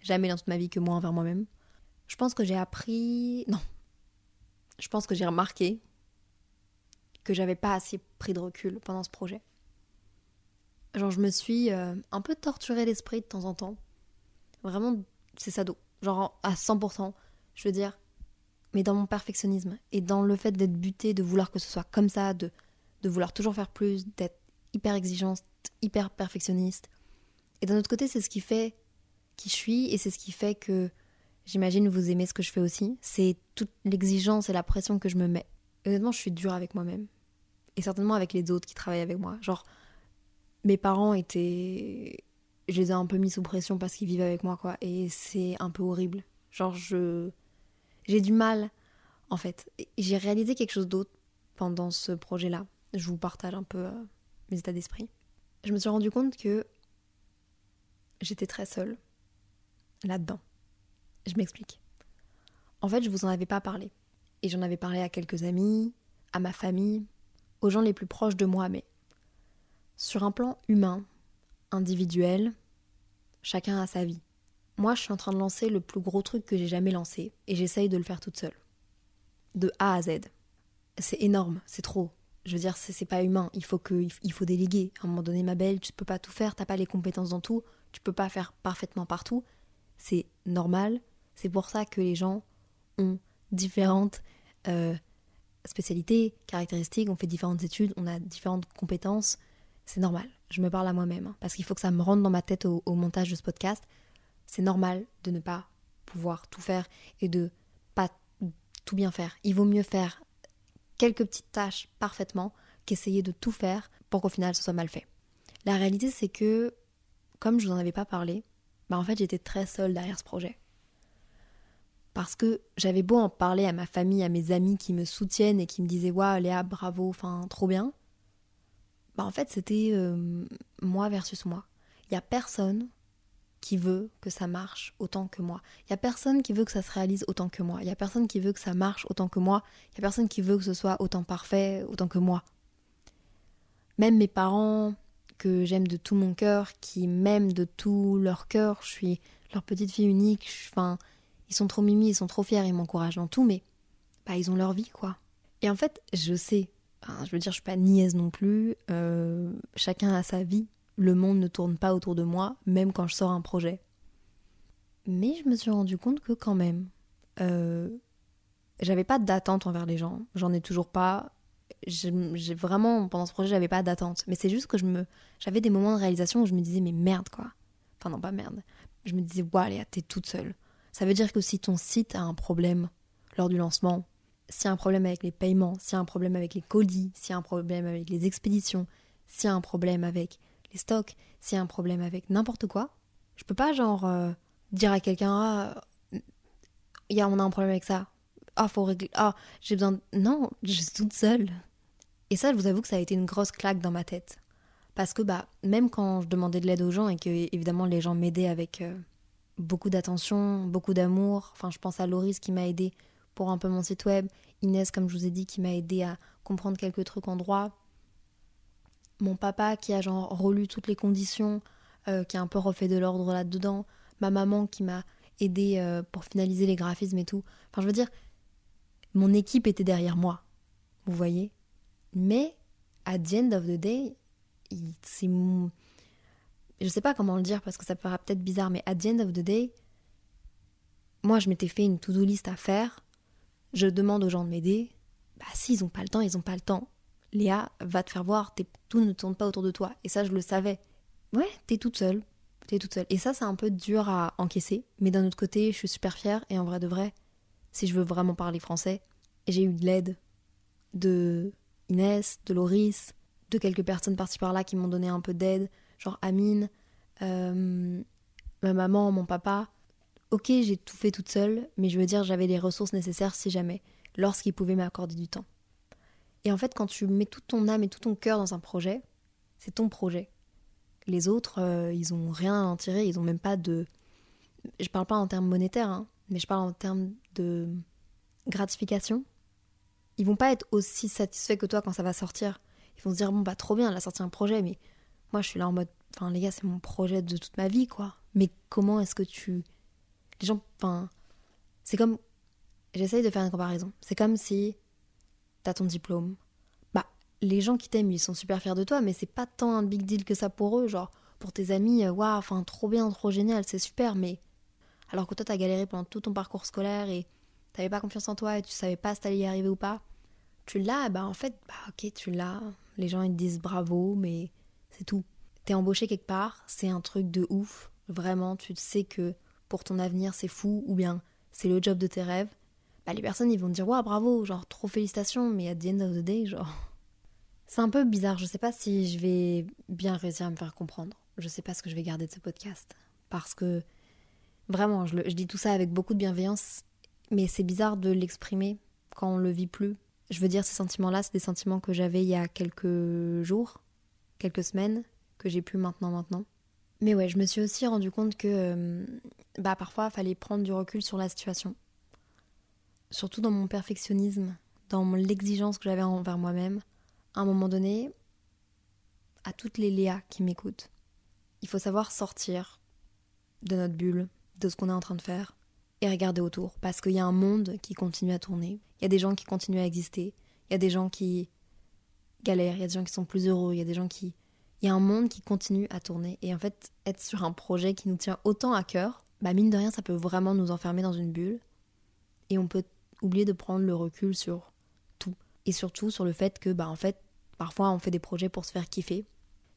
jamais dans toute ma vie que moi envers moi-même. Je pense que j'ai appris... Non. Je pense que j'ai remarqué que j'avais pas assez pris de recul pendant ce projet. Genre je me suis euh, un peu torturé l'esprit de temps en temps. Vraiment, c'est sado. Genre à cent pour cent, je veux dire, mais dans mon perfectionnisme et dans le fait d'être buté, de vouloir que ce soit comme ça, de, de vouloir toujours faire plus, d'être hyper exigeante, hyper perfectionniste. Et d'un autre côté, c'est ce qui fait qui je suis et c'est ce qui fait que j'imagine vous aimez ce que je fais aussi. C'est toute l'exigence et la pression que je me mets. Et honnêtement, je suis dure avec moi-même. Et certainement avec les autres qui travaillent avec moi. Genre, mes parents étaient... Je les ai un peu mis sous pression parce qu'ils vivaient avec moi, quoi. Et c'est un peu horrible. Genre, je... J'ai du mal, en fait. Et j'ai réalisé quelque chose d'autre pendant ce projet-là. Je vous partage un peu euh, mes états d'esprit. Je me suis rendu compte que j'étais très seule là-dedans. Je m'explique. En fait, je vous en avais pas parlé. Et j'en avais parlé à quelques amis, à ma famille... aux gens les plus proches de moi, mais sur un plan humain, individuel, chacun a sa vie. Moi, je suis en train de lancer le plus gros truc que j'ai jamais lancé, et j'essaye de le faire toute seule, de A à Z. C'est énorme, c'est trop. Je veux dire, c'est, c'est pas humain, il faut, que, il faut déléguer. À un moment donné, ma belle, tu peux pas tout faire, t'as pas les compétences dans tout, tu peux pas faire parfaitement partout. C'est normal, c'est pour ça que les gens ont différentes... Euh, spécialités, caractéristiques, on fait différentes études, on a différentes compétences, c'est normal, je me parle à moi-même, hein, parce qu'il faut que ça me rentre dans ma tête au, au montage de ce podcast, c'est normal de ne pas pouvoir tout faire et de pas tout bien faire, il vaut mieux faire quelques petites tâches parfaitement qu'essayer de tout faire pour qu'au final ce soit mal fait. La réalité c'est que, comme je vous en avais pas parlé, bah en fait j'étais très seule derrière ce projet. Parce que j'avais beau en parler à ma famille, à mes amis qui me soutiennent et qui me disaient « Waouh, Léa, bravo, enfin, trop bien ». Bah en fait, c'était euh, moi versus moi. Il n'y a personne qui veut que ça marche autant que moi. Il n'y a personne qui veut que ça se réalise autant que moi. Il n'y a personne qui veut que ça marche autant que moi. Il n'y a personne qui veut que ce soit autant parfait, autant que moi. Même mes parents, que j'aime de tout mon cœur, qui m'aiment de tout leur cœur. Je suis leur petite fille unique, enfin... Ils sont trop mimi, ils sont trop fiers, ils m'encouragent dans tout, mais bah, ils ont leur vie, quoi. Et en fait, je sais, enfin, je veux dire, je suis pas niaise non plus, euh, chacun a sa vie, le monde ne tourne pas autour de moi, même quand je sors un projet. Mais je me suis rendu compte que quand même, euh, j'avais pas d'attente envers les gens, j'en ai toujours pas, j'ai, j'ai vraiment, pendant ce projet, j'avais pas d'attente. Mais c'est juste que je me, j'avais des moments de réalisation où je me disais, mais merde quoi. Enfin non, pas merde. Je me disais, ouais, Léa, t'es toute seule. Ça veut dire que si ton site a un problème lors du lancement, s'il y a un problème avec les paiements, s'il y a un problème avec les colis, s'il y a un problème avec les expéditions, s'il y a un problème avec les stocks, s'il y a un problème avec n'importe quoi, je peux pas genre euh, dire à quelqu'un, ah, y a, on a un problème avec ça, ah, faut régler, ah, j'ai besoin de... Non, je suis toute seule. Et ça, je vous avoue que ça a été une grosse claque dans ma tête. Parce que bah, même quand je demandais de l'aide aux gens et que évidemment les gens m'aidaient avec euh, beaucoup d'attention, beaucoup d'amour, enfin, je pense à Loris qui m'a aidée pour un peu mon site web, Inès, comme je vous ai dit, qui m'a aidée à comprendre quelques trucs en droit, mon papa qui a genre relu toutes les conditions, euh, qui a un peu refait de l'ordre là-dedans, ma maman qui m'a aidée euh, pour finaliser les graphismes et tout. Enfin, je veux dire, mon équipe était derrière moi, vous voyez. Mais, at the end of the day, c'est mon... je sais pas comment le dire parce que ça paraît peut-être bizarre, mais at the end of the day, moi je m'étais fait une to-do list à faire, je demande aux gens de m'aider, bah s'ils ont pas le temps, ils ont pas le temps. Léa, va te faire voir, t'es... tout ne tourne pas autour de toi. Et ça, je le savais. Ouais, t'es toute seule, t'es toute seule. Et ça, c'est un peu dur à encaisser, mais d'un autre côté, je suis super fière, et en vrai de vrai, si je veux vraiment parler français, j'ai eu de l'aide de Inès, de Loris, de quelques personnes par-ci par-là qui m'ont donné un peu d'aide, genre Amine, euh, ma maman, mon papa. Ok, j'ai tout fait toute seule, mais je veux dire, j'avais les ressources nécessaires si jamais, lorsqu'ils pouvaient m'accorder du temps. Et en fait, quand tu mets toute ton âme et tout ton cœur dans un projet, c'est ton projet. Les autres, euh, ils n'ont rien à en tirer, ils n'ont même pas de... Je parle pas en termes monétaires, hein, mais je parle en termes de gratification. Ils vont pas être aussi satisfaits que toi quand ça va sortir. Ils vont se dire, bon bah trop bien, elle a sorti un projet, mais moi je suis là en mode, enfin les gars, c'est mon projet de toute ma vie quoi. Mais comment est-ce que tu... Les gens, enfin, c'est comme... J'essaye de faire une comparaison. C'est comme si t'as ton diplôme. Bah, les gens qui t'aiment, ils sont super fiers de toi, mais c'est pas tant un big deal que ça pour eux, genre, pour tes amis, waouh, enfin trop bien, trop génial, c'est super, mais... Alors que toi, t'as galéré pendant tout ton parcours scolaire et t'avais pas confiance en toi et tu savais pas si t'allais y arriver ou pas. Tu l'as, bah en fait, bah ok, tu l'as. Les gens, ils te disent bravo, mais c'est tout. T'es embauché quelque part, c'est un truc de ouf. Vraiment, tu sais que pour ton avenir, c'est fou, ou bien c'est le job de tes rêves. Bah les personnes, ils vont te dire, waouh, bravo, genre trop félicitations, mais at the end of the day, genre... C'est un peu bizarre, je sais pas si je vais bien réussir à me faire comprendre. Je sais pas ce que je vais garder de ce podcast. Parce que... Vraiment, je, le, je dis tout ça avec beaucoup de bienveillance, mais c'est bizarre de l'exprimer quand on le vit plus. Je veux dire, ces sentiments-là, c'est des sentiments que j'avais il y a quelques jours, quelques semaines, que j'ai plus maintenant, maintenant. Mais ouais, je me suis aussi rendu compte que euh, bah, parfois, il fallait prendre du recul sur la situation. Surtout dans mon perfectionnisme, dans mon, l'exigence que j'avais envers moi-même. À un moment donné, à toutes les Léas qui m'écoutent, il faut savoir sortir de notre bulle, de ce qu'on est en train de faire et regarder autour, parce qu'il y a un monde qui continue à tourner, il y a des gens qui continuent à exister, il y a des gens qui galèrent, il y a des gens qui sont plus heureux, il y a des gens qui... Il y a un monde qui continue à tourner, et en fait être sur un projet qui nous tient autant à cœur, bah mine de rien ça peut vraiment nous enfermer dans une bulle et on peut oublier de prendre le recul sur tout, et surtout sur le fait que bah en fait parfois on fait des projets pour se faire kiffer.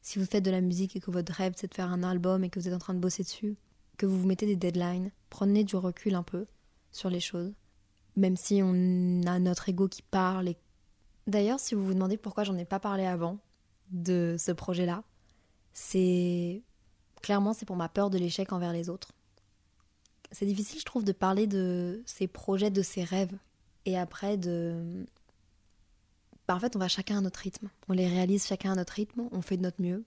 Si vous faites de la musique et que votre rêve c'est de faire un album et que vous êtes en train de bosser dessus, que vous vous mettez des deadlines, prenez du recul un peu sur les choses, même si on a notre ego qui parle. Et... D'ailleurs, si vous vous demandez pourquoi j'en ai pas parlé avant de ce projet-là, c'est... Clairement, c'est pour ma peur de l'échec envers les autres. C'est difficile, je trouve, de parler de ces projets, de ces rêves, et après de... Bah, en fait, on va chacun à notre rythme. On les réalise chacun à notre rythme, on fait de notre mieux.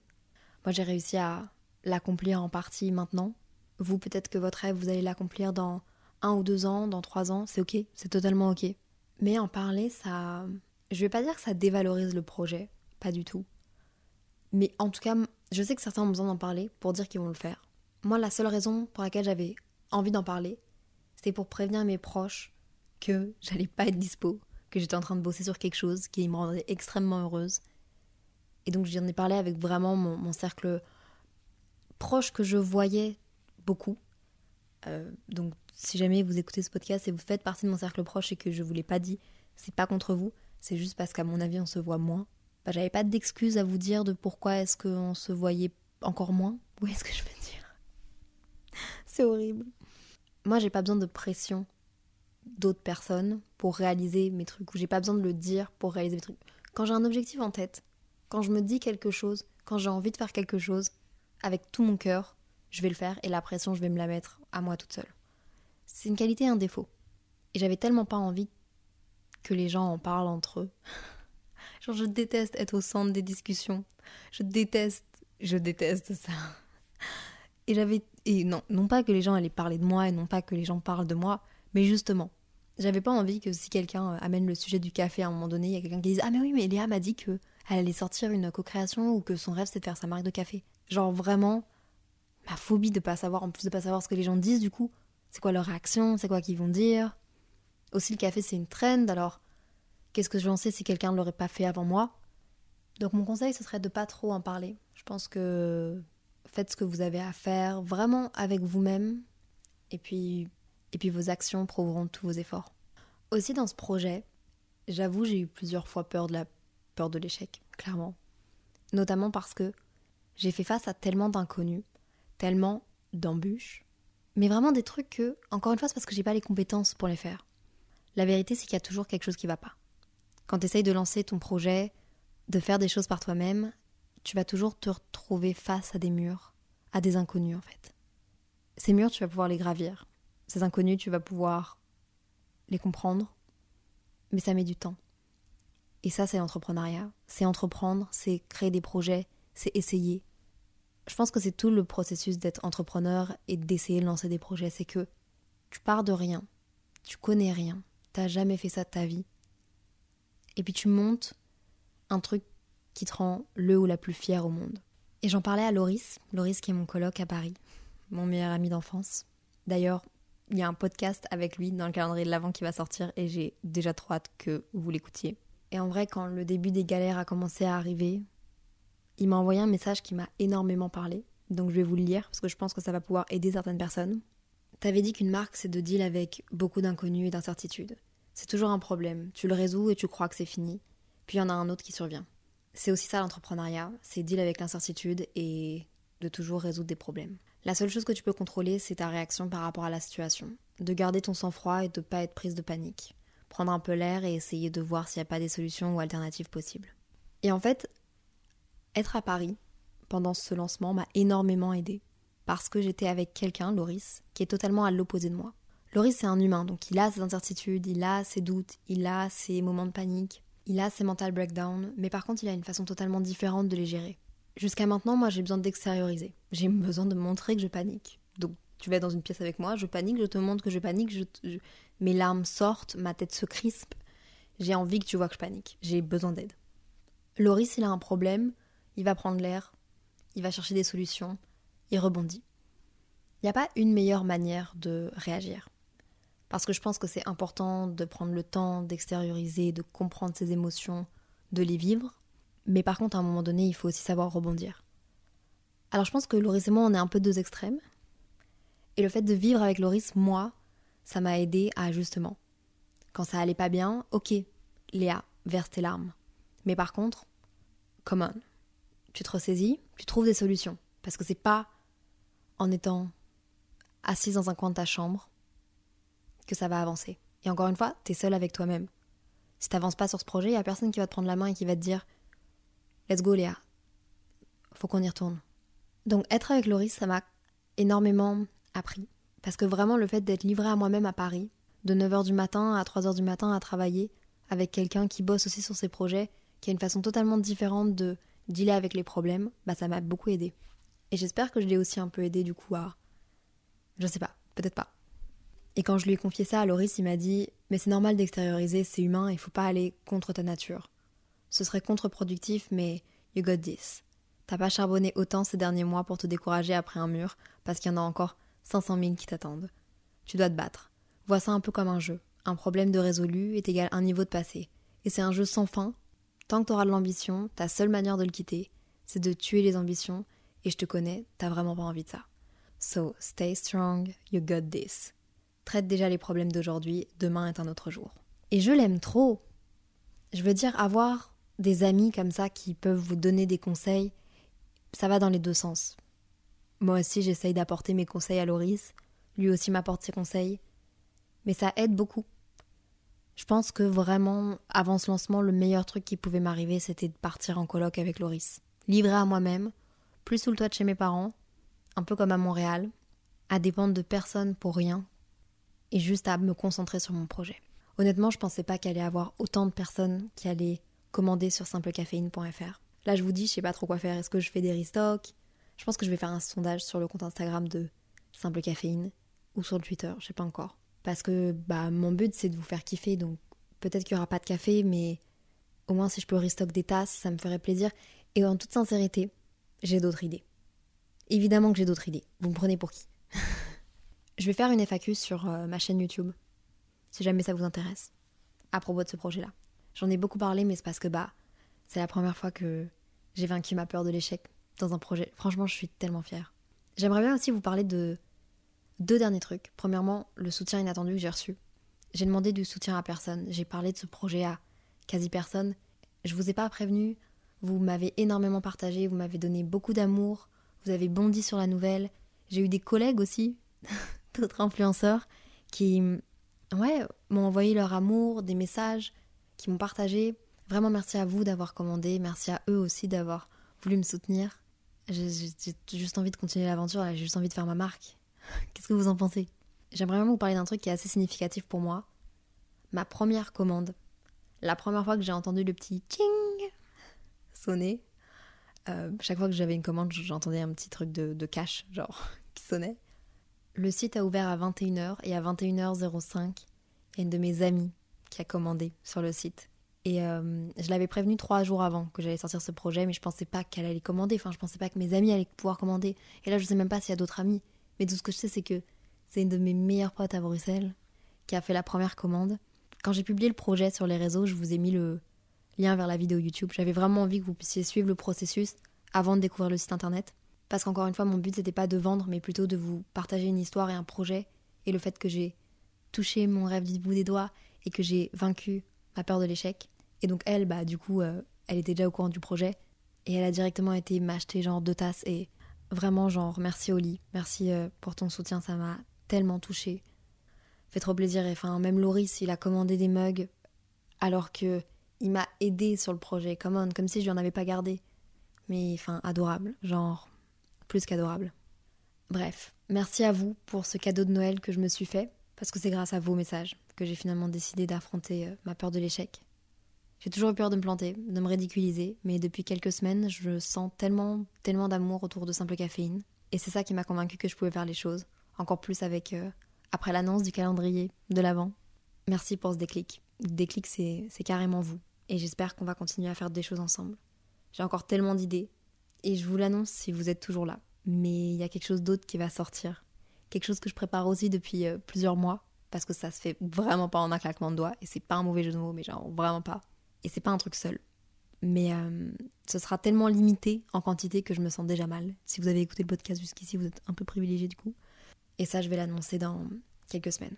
Moi, j'ai réussi à l'accomplir en partie maintenant. Vous, peut-être que votre rêve, vous allez l'accomplir dans un ou deux ans, dans trois ans, c'est ok, c'est totalement ok. Mais en parler, ça... Je vais pas dire que ça dévalorise le projet, pas du tout. Mais en tout cas, je sais que certains ont besoin d'en parler pour dire qu'ils vont le faire. Moi, la seule raison pour laquelle j'avais envie d'en parler, c'était pour prévenir mes proches que j'allais pas être dispo, que j'étais en train de bosser sur quelque chose qui me rendait extrêmement heureuse. Et donc, j'en ai parlé avec vraiment mon, mon cercle proche que je voyais beaucoup. Euh, donc si jamais vous écoutez ce podcast et vous faites partie de mon cercle proche et que je vous l'ai pas dit, c'est pas contre vous, c'est juste parce qu'à mon avis on se voit moins. Bah, j'avais pas d'excuse à vous dire de pourquoi est-ce qu'on se voyait encore moins. Vous voyez ce que je veux dire? C'est horrible. Moi j'ai pas besoin de pression d'autres personnes pour réaliser mes trucs, ou j'ai pas besoin de le dire pour réaliser mes trucs. Quand j'ai un objectif en tête, quand je me dis quelque chose, quand j'ai envie de faire quelque chose, avec tout mon cœur, je vais le faire et la pression je vais me la mettre à moi toute seule. C'est une qualité et un défaut. Et j'avais tellement pas envie que les gens en parlent entre eux. Genre je déteste être au centre des discussions. Je déteste, je déteste ça. Et j'avais, et non, non pas que les gens allaient parler de moi et non pas que les gens parlent de moi, mais justement, j'avais pas envie que si quelqu'un amène le sujet du café à un moment donné, il y a quelqu'un qui dise « Ah mais oui, mais Léa m'a dit qu'elle allait sortir une co-création ou que son rêve c'est de faire sa marque de café. » Genre vraiment, ma phobie de pas savoir, en plus de pas savoir ce que les gens disent du coup, c'est quoi leur réaction, c'est quoi qu'ils vont dire. Aussi le café c'est une trend, alors qu'est-ce que j'en sais si quelqu'un ne l'aurait pas fait avant moi? Donc mon conseil ce serait de pas trop en parler. Je pense que faites ce que vous avez à faire, vraiment avec vous-même, et puis... Et puis vos actions prouveront tous vos efforts. Aussi dans ce projet, j'avoue j'ai eu plusieurs fois peur de la peur de l'échec, clairement. Notamment parce que j'ai fait face à tellement d'inconnus, tellement d'embûches, mais vraiment des trucs que, encore une fois, c'est parce que j'ai pas les compétences pour les faire. La vérité c'est qu'il y a toujours quelque chose qui va pas. Quand t'essayes de lancer ton projet, de faire des choses par toi-même, tu vas toujours te retrouver face à des murs, à des inconnus en fait. Ces murs tu vas pouvoir les gravir. Ces inconnus, tu vas pouvoir les comprendre, mais ça met du temps. Et ça, c'est l'entrepreneuriat. C'est entreprendre, c'est créer des projets, c'est essayer. Je pense que c'est tout le processus d'être entrepreneur et d'essayer de lancer des projets. C'est que tu pars de rien, tu connais rien, t'as jamais fait ça de ta vie. Et puis tu montes un truc qui te rend le ou la plus fière au monde. Et j'en parlais à Loris, Loris qui est mon coloc à Paris, mon meilleur ami d'enfance. D'ailleurs, il y a un podcast avec lui dans le calendrier de l'Avent qui va sortir et j'ai déjà trop hâte que vous l'écoutiez. Et en vrai, quand le début des galères a commencé à arriver, il m'a envoyé un message qui m'a énormément parlé. Donc je vais vous le lire parce que je pense que ça va pouvoir aider certaines personnes. T'avais dit qu'une marque c'est de deal avec beaucoup d'inconnus et d'incertitudes. C'est toujours un problème, tu le résous et tu crois que c'est fini. Puis il y en a un autre qui survient. C'est aussi ça l'entrepreneuriat, c'est deal avec l'incertitude et de toujours résoudre des problèmes. La seule chose que tu peux contrôler, c'est ta réaction par rapport à la situation. De garder ton sang-froid et de ne pas être prise de panique. Prendre un peu l'air et essayer de voir s'il n'y a pas des solutions ou alternatives possibles. Et en fait, être à Paris pendant ce lancement m'a énormément aidée. Parce que j'étais avec quelqu'un, Loris, qui est totalement à l'opposé de moi. Loris, c'est un humain, donc il a ses incertitudes, il a ses doutes, il a ses moments de panique, il a ses mental breakdowns, mais par contre, il a une façon totalement différente de les gérer. Jusqu'à maintenant, moi, j'ai besoin d'extérioriser. J'ai besoin de montrer que je panique. Donc, tu vas être dans une pièce avec moi, je panique, je te montre que je panique, je te... je... mes larmes sortent, ma tête se crispe. J'ai envie que tu vois que je panique. J'ai besoin d'aide. Loris, il a un problème, il va prendre l'air, il va chercher des solutions, il rebondit. Il n'y a pas une meilleure manière de réagir. Parce que je pense que c'est important de prendre le temps d'extérioriser, de comprendre ses émotions, de les vivre. Mais par contre, à un moment donné, il faut aussi savoir rebondir. Alors je pense que Loris et moi, on est un peu deux extrêmes. Et le fait de vivre avec Loris, moi, ça m'a aidé à justement. Quand ça allait pas bien, ok, Léa, verse tes larmes. Mais par contre, come on, tu te ressaisis, tu trouves des solutions. Parce que c'est pas en étant assise dans un coin de ta chambre que ça va avancer. Et encore une fois, t'es seule avec toi-même. Si t'avances pas sur ce projet, il y a personne qui va te prendre la main et qui va te dire... Let's go Léa, faut qu'on y retourne. Donc être avec Loris, ça m'a énormément appris. Parce que vraiment le fait d'être livrée à moi-même à Paris, de neuf heures du matin à trois heures du matin à travailler avec quelqu'un qui bosse aussi sur ses projets, qui a une façon totalement différente de dealer avec les problèmes, bah ça m'a beaucoup aidée. Et j'espère que je l'ai aussi un peu aidée du coup à... Je sais pas, peut-être pas. Et quand je lui ai confié ça à Loris, il m'a dit « Mais c'est normal d'extérioriser, c'est humain, il faut pas aller contre ta nature ». Ce serait contre-productif, mais you got this. T'as pas charbonné autant ces derniers mois pour te décourager après un mur, parce qu'il y en a encore cinq cent mille qui t'attendent. Tu dois te battre. Vois ça un peu comme un jeu. Un problème de résolu est égal à un niveau de passé. Et c'est un jeu sans fin. Tant que t'auras de l'ambition, ta seule manière de le quitter, c'est de tuer les ambitions, et je te connais, t'as vraiment pas envie de ça. So, stay strong, you got this. Traite déjà les problèmes d'aujourd'hui, demain est un autre jour. Et je l'aime trop. je veux dire, avoir des amis comme ça qui peuvent vous donner des conseils, ça va dans les deux sens. Moi aussi, j'essaye d'apporter mes conseils à Loris, lui aussi m'apporte ses conseils, mais ça aide beaucoup. Je pense que vraiment, avant ce lancement, le meilleur truc qui pouvait m'arriver, c'était de partir en coloc avec Loris. Livrée à moi-même, plus sous le toit de chez mes parents, un peu comme à Montréal, à dépendre de personne pour rien, et juste à me concentrer sur mon projet. Honnêtement, je pensais pas qu'il allait y avoir autant de personnes qui allaient commander sur simple caféine point f r. Là, je vous dis, je sais pas trop quoi faire. Est-ce que je fais des restocks ? Je pense que je vais faire un sondage sur le compte Instagram de Simple Caféine ou sur Twitter, je sais pas encore. Parce que bah, mon but, c'est de vous faire kiffer, donc peut-être qu'il y aura pas de café, mais au moins si je peux restock des tasses, ça me ferait plaisir. Et en toute sincérité, j'ai d'autres idées. Évidemment que j'ai d'autres idées. Vous me prenez pour qui ? Je vais faire une F A Q sur euh, ma chaîne YouTube, si jamais ça vous intéresse, à propos de ce projet-là. J'en ai beaucoup parlé, mais c'est parce que bah, c'est la première fois que j'ai vaincu ma peur de l'échec dans un projet. Franchement, je suis tellement fière. J'aimerais bien aussi vous parler de deux derniers trucs. Premièrement, le soutien inattendu que j'ai reçu. J'ai demandé du soutien à personne. J'ai parlé de ce projet à quasi personne. Je vous ai pas prévenu. Vous m'avez énormément partagé. Vous m'avez donné beaucoup d'amour. Vous avez bondi sur la nouvelle. J'ai eu des collègues aussi, d'autres influenceurs, qui ouais, m'ont envoyé leur amour, des messages, qui m'ont partagé. Vraiment, merci à vous d'avoir commandé. Merci à eux aussi d'avoir voulu me soutenir. J'ai, j'ai juste envie de continuer l'aventure. Là. J'ai juste envie de faire ma marque. Qu'est-ce que vous en pensez ? J'aimerais vraiment vous parler d'un truc qui est assez significatif pour moi. Ma première commande. La première fois que j'ai entendu le petit tching sonner. Euh, chaque fois que j'avais une commande, j'entendais un petit truc de, de cash, genre, qui sonnait. Le site a ouvert à vingt et une heures et à vingt et une heures zéro cinq, il y a une de mes amies qui a commandé sur le site. Et euh, je l'avais prévenue trois jours avant que j'allais sortir ce projet, mais je pensais pas qu'elle allait commander. Enfin, je pensais pas que mes amis allaient pouvoir commander. Et là, je sais même pas s'il y a d'autres amis. Mais tout ce que je sais, c'est que c'est une de mes meilleures potes à Bruxelles qui a fait la première commande. Quand j'ai publié le projet sur les réseaux, je vous ai mis le lien vers la vidéo YouTube. J'avais vraiment envie que vous puissiez suivre le processus avant de découvrir le site internet. Parce qu'encore une fois, mon but, c'était pas de vendre, mais plutôt de vous partager une histoire et un projet. Et le fait que j'ai touché mon rêve du bout des doigts et que j'ai vaincu ma peur de l'échec. Et donc elle, bah du coup, euh, elle était déjà au courant du projet et elle a directement été m'acheter genre deux tasses et vraiment genre merci Oli, merci euh, pour ton soutien, ça m'a tellement touchée. Fait trop plaisir et enfin même Loris, il a commandé des mugs alors que il m'a aidé sur le projet, come on, comme si je lui en avais pas gardé. Mais enfin adorable, genre plus qu'adorable. Bref, merci à vous pour ce cadeau de Noël que je me suis fait parce que c'est grâce à vos messages que j'ai finalement décidé d'affronter euh, ma peur de l'échec. J'ai toujours eu peur de me planter, de me ridiculiser, mais depuis quelques semaines, je sens tellement, tellement d'amour autour de Simple Caféine. Et c'est ça qui m'a convaincue que je pouvais faire les choses, encore plus avec euh, après l'annonce du calendrier de l'Avent. Merci pour ce déclic. Le déclic, c'est, c'est carrément vous. Et j'espère qu'on va continuer à faire des choses ensemble. J'ai encore tellement d'idées. Et je vous l'annonce si vous êtes toujours là. Mais il y a quelque chose d'autre qui va sortir. Quelque chose que je prépare aussi depuis euh, plusieurs mois, parce que ça se fait vraiment pas en un claquement de doigts. Et c'est pas un mauvais jeu de mots, mais genre vraiment pas. Et c'est pas un truc seul. Mais euh, ce sera tellement limité en quantité que je me sens déjà mal. Si vous avez écouté le podcast jusqu'ici, vous êtes un peu privilégié du coup. Et ça, je vais l'annoncer dans quelques semaines.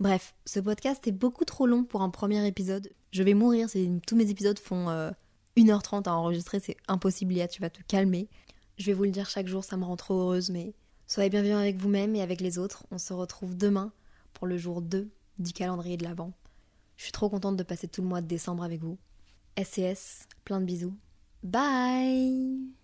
Bref, ce podcast est beaucoup trop long pour un premier épisode. Je vais mourir, c'est... tous mes épisodes font euh, une heure trente à enregistrer, c'est impossible, Léa, tu vas te calmer. Je vais vous le dire chaque jour, ça me rend trop heureuse, mais soyez bienveillants avec vous-même et avec les autres. On se retrouve demain pour le jour deux du calendrier de l'Avent. Je suis trop contente de passer tout le mois de décembre avec vous. S et S, plein de bisous. Bye!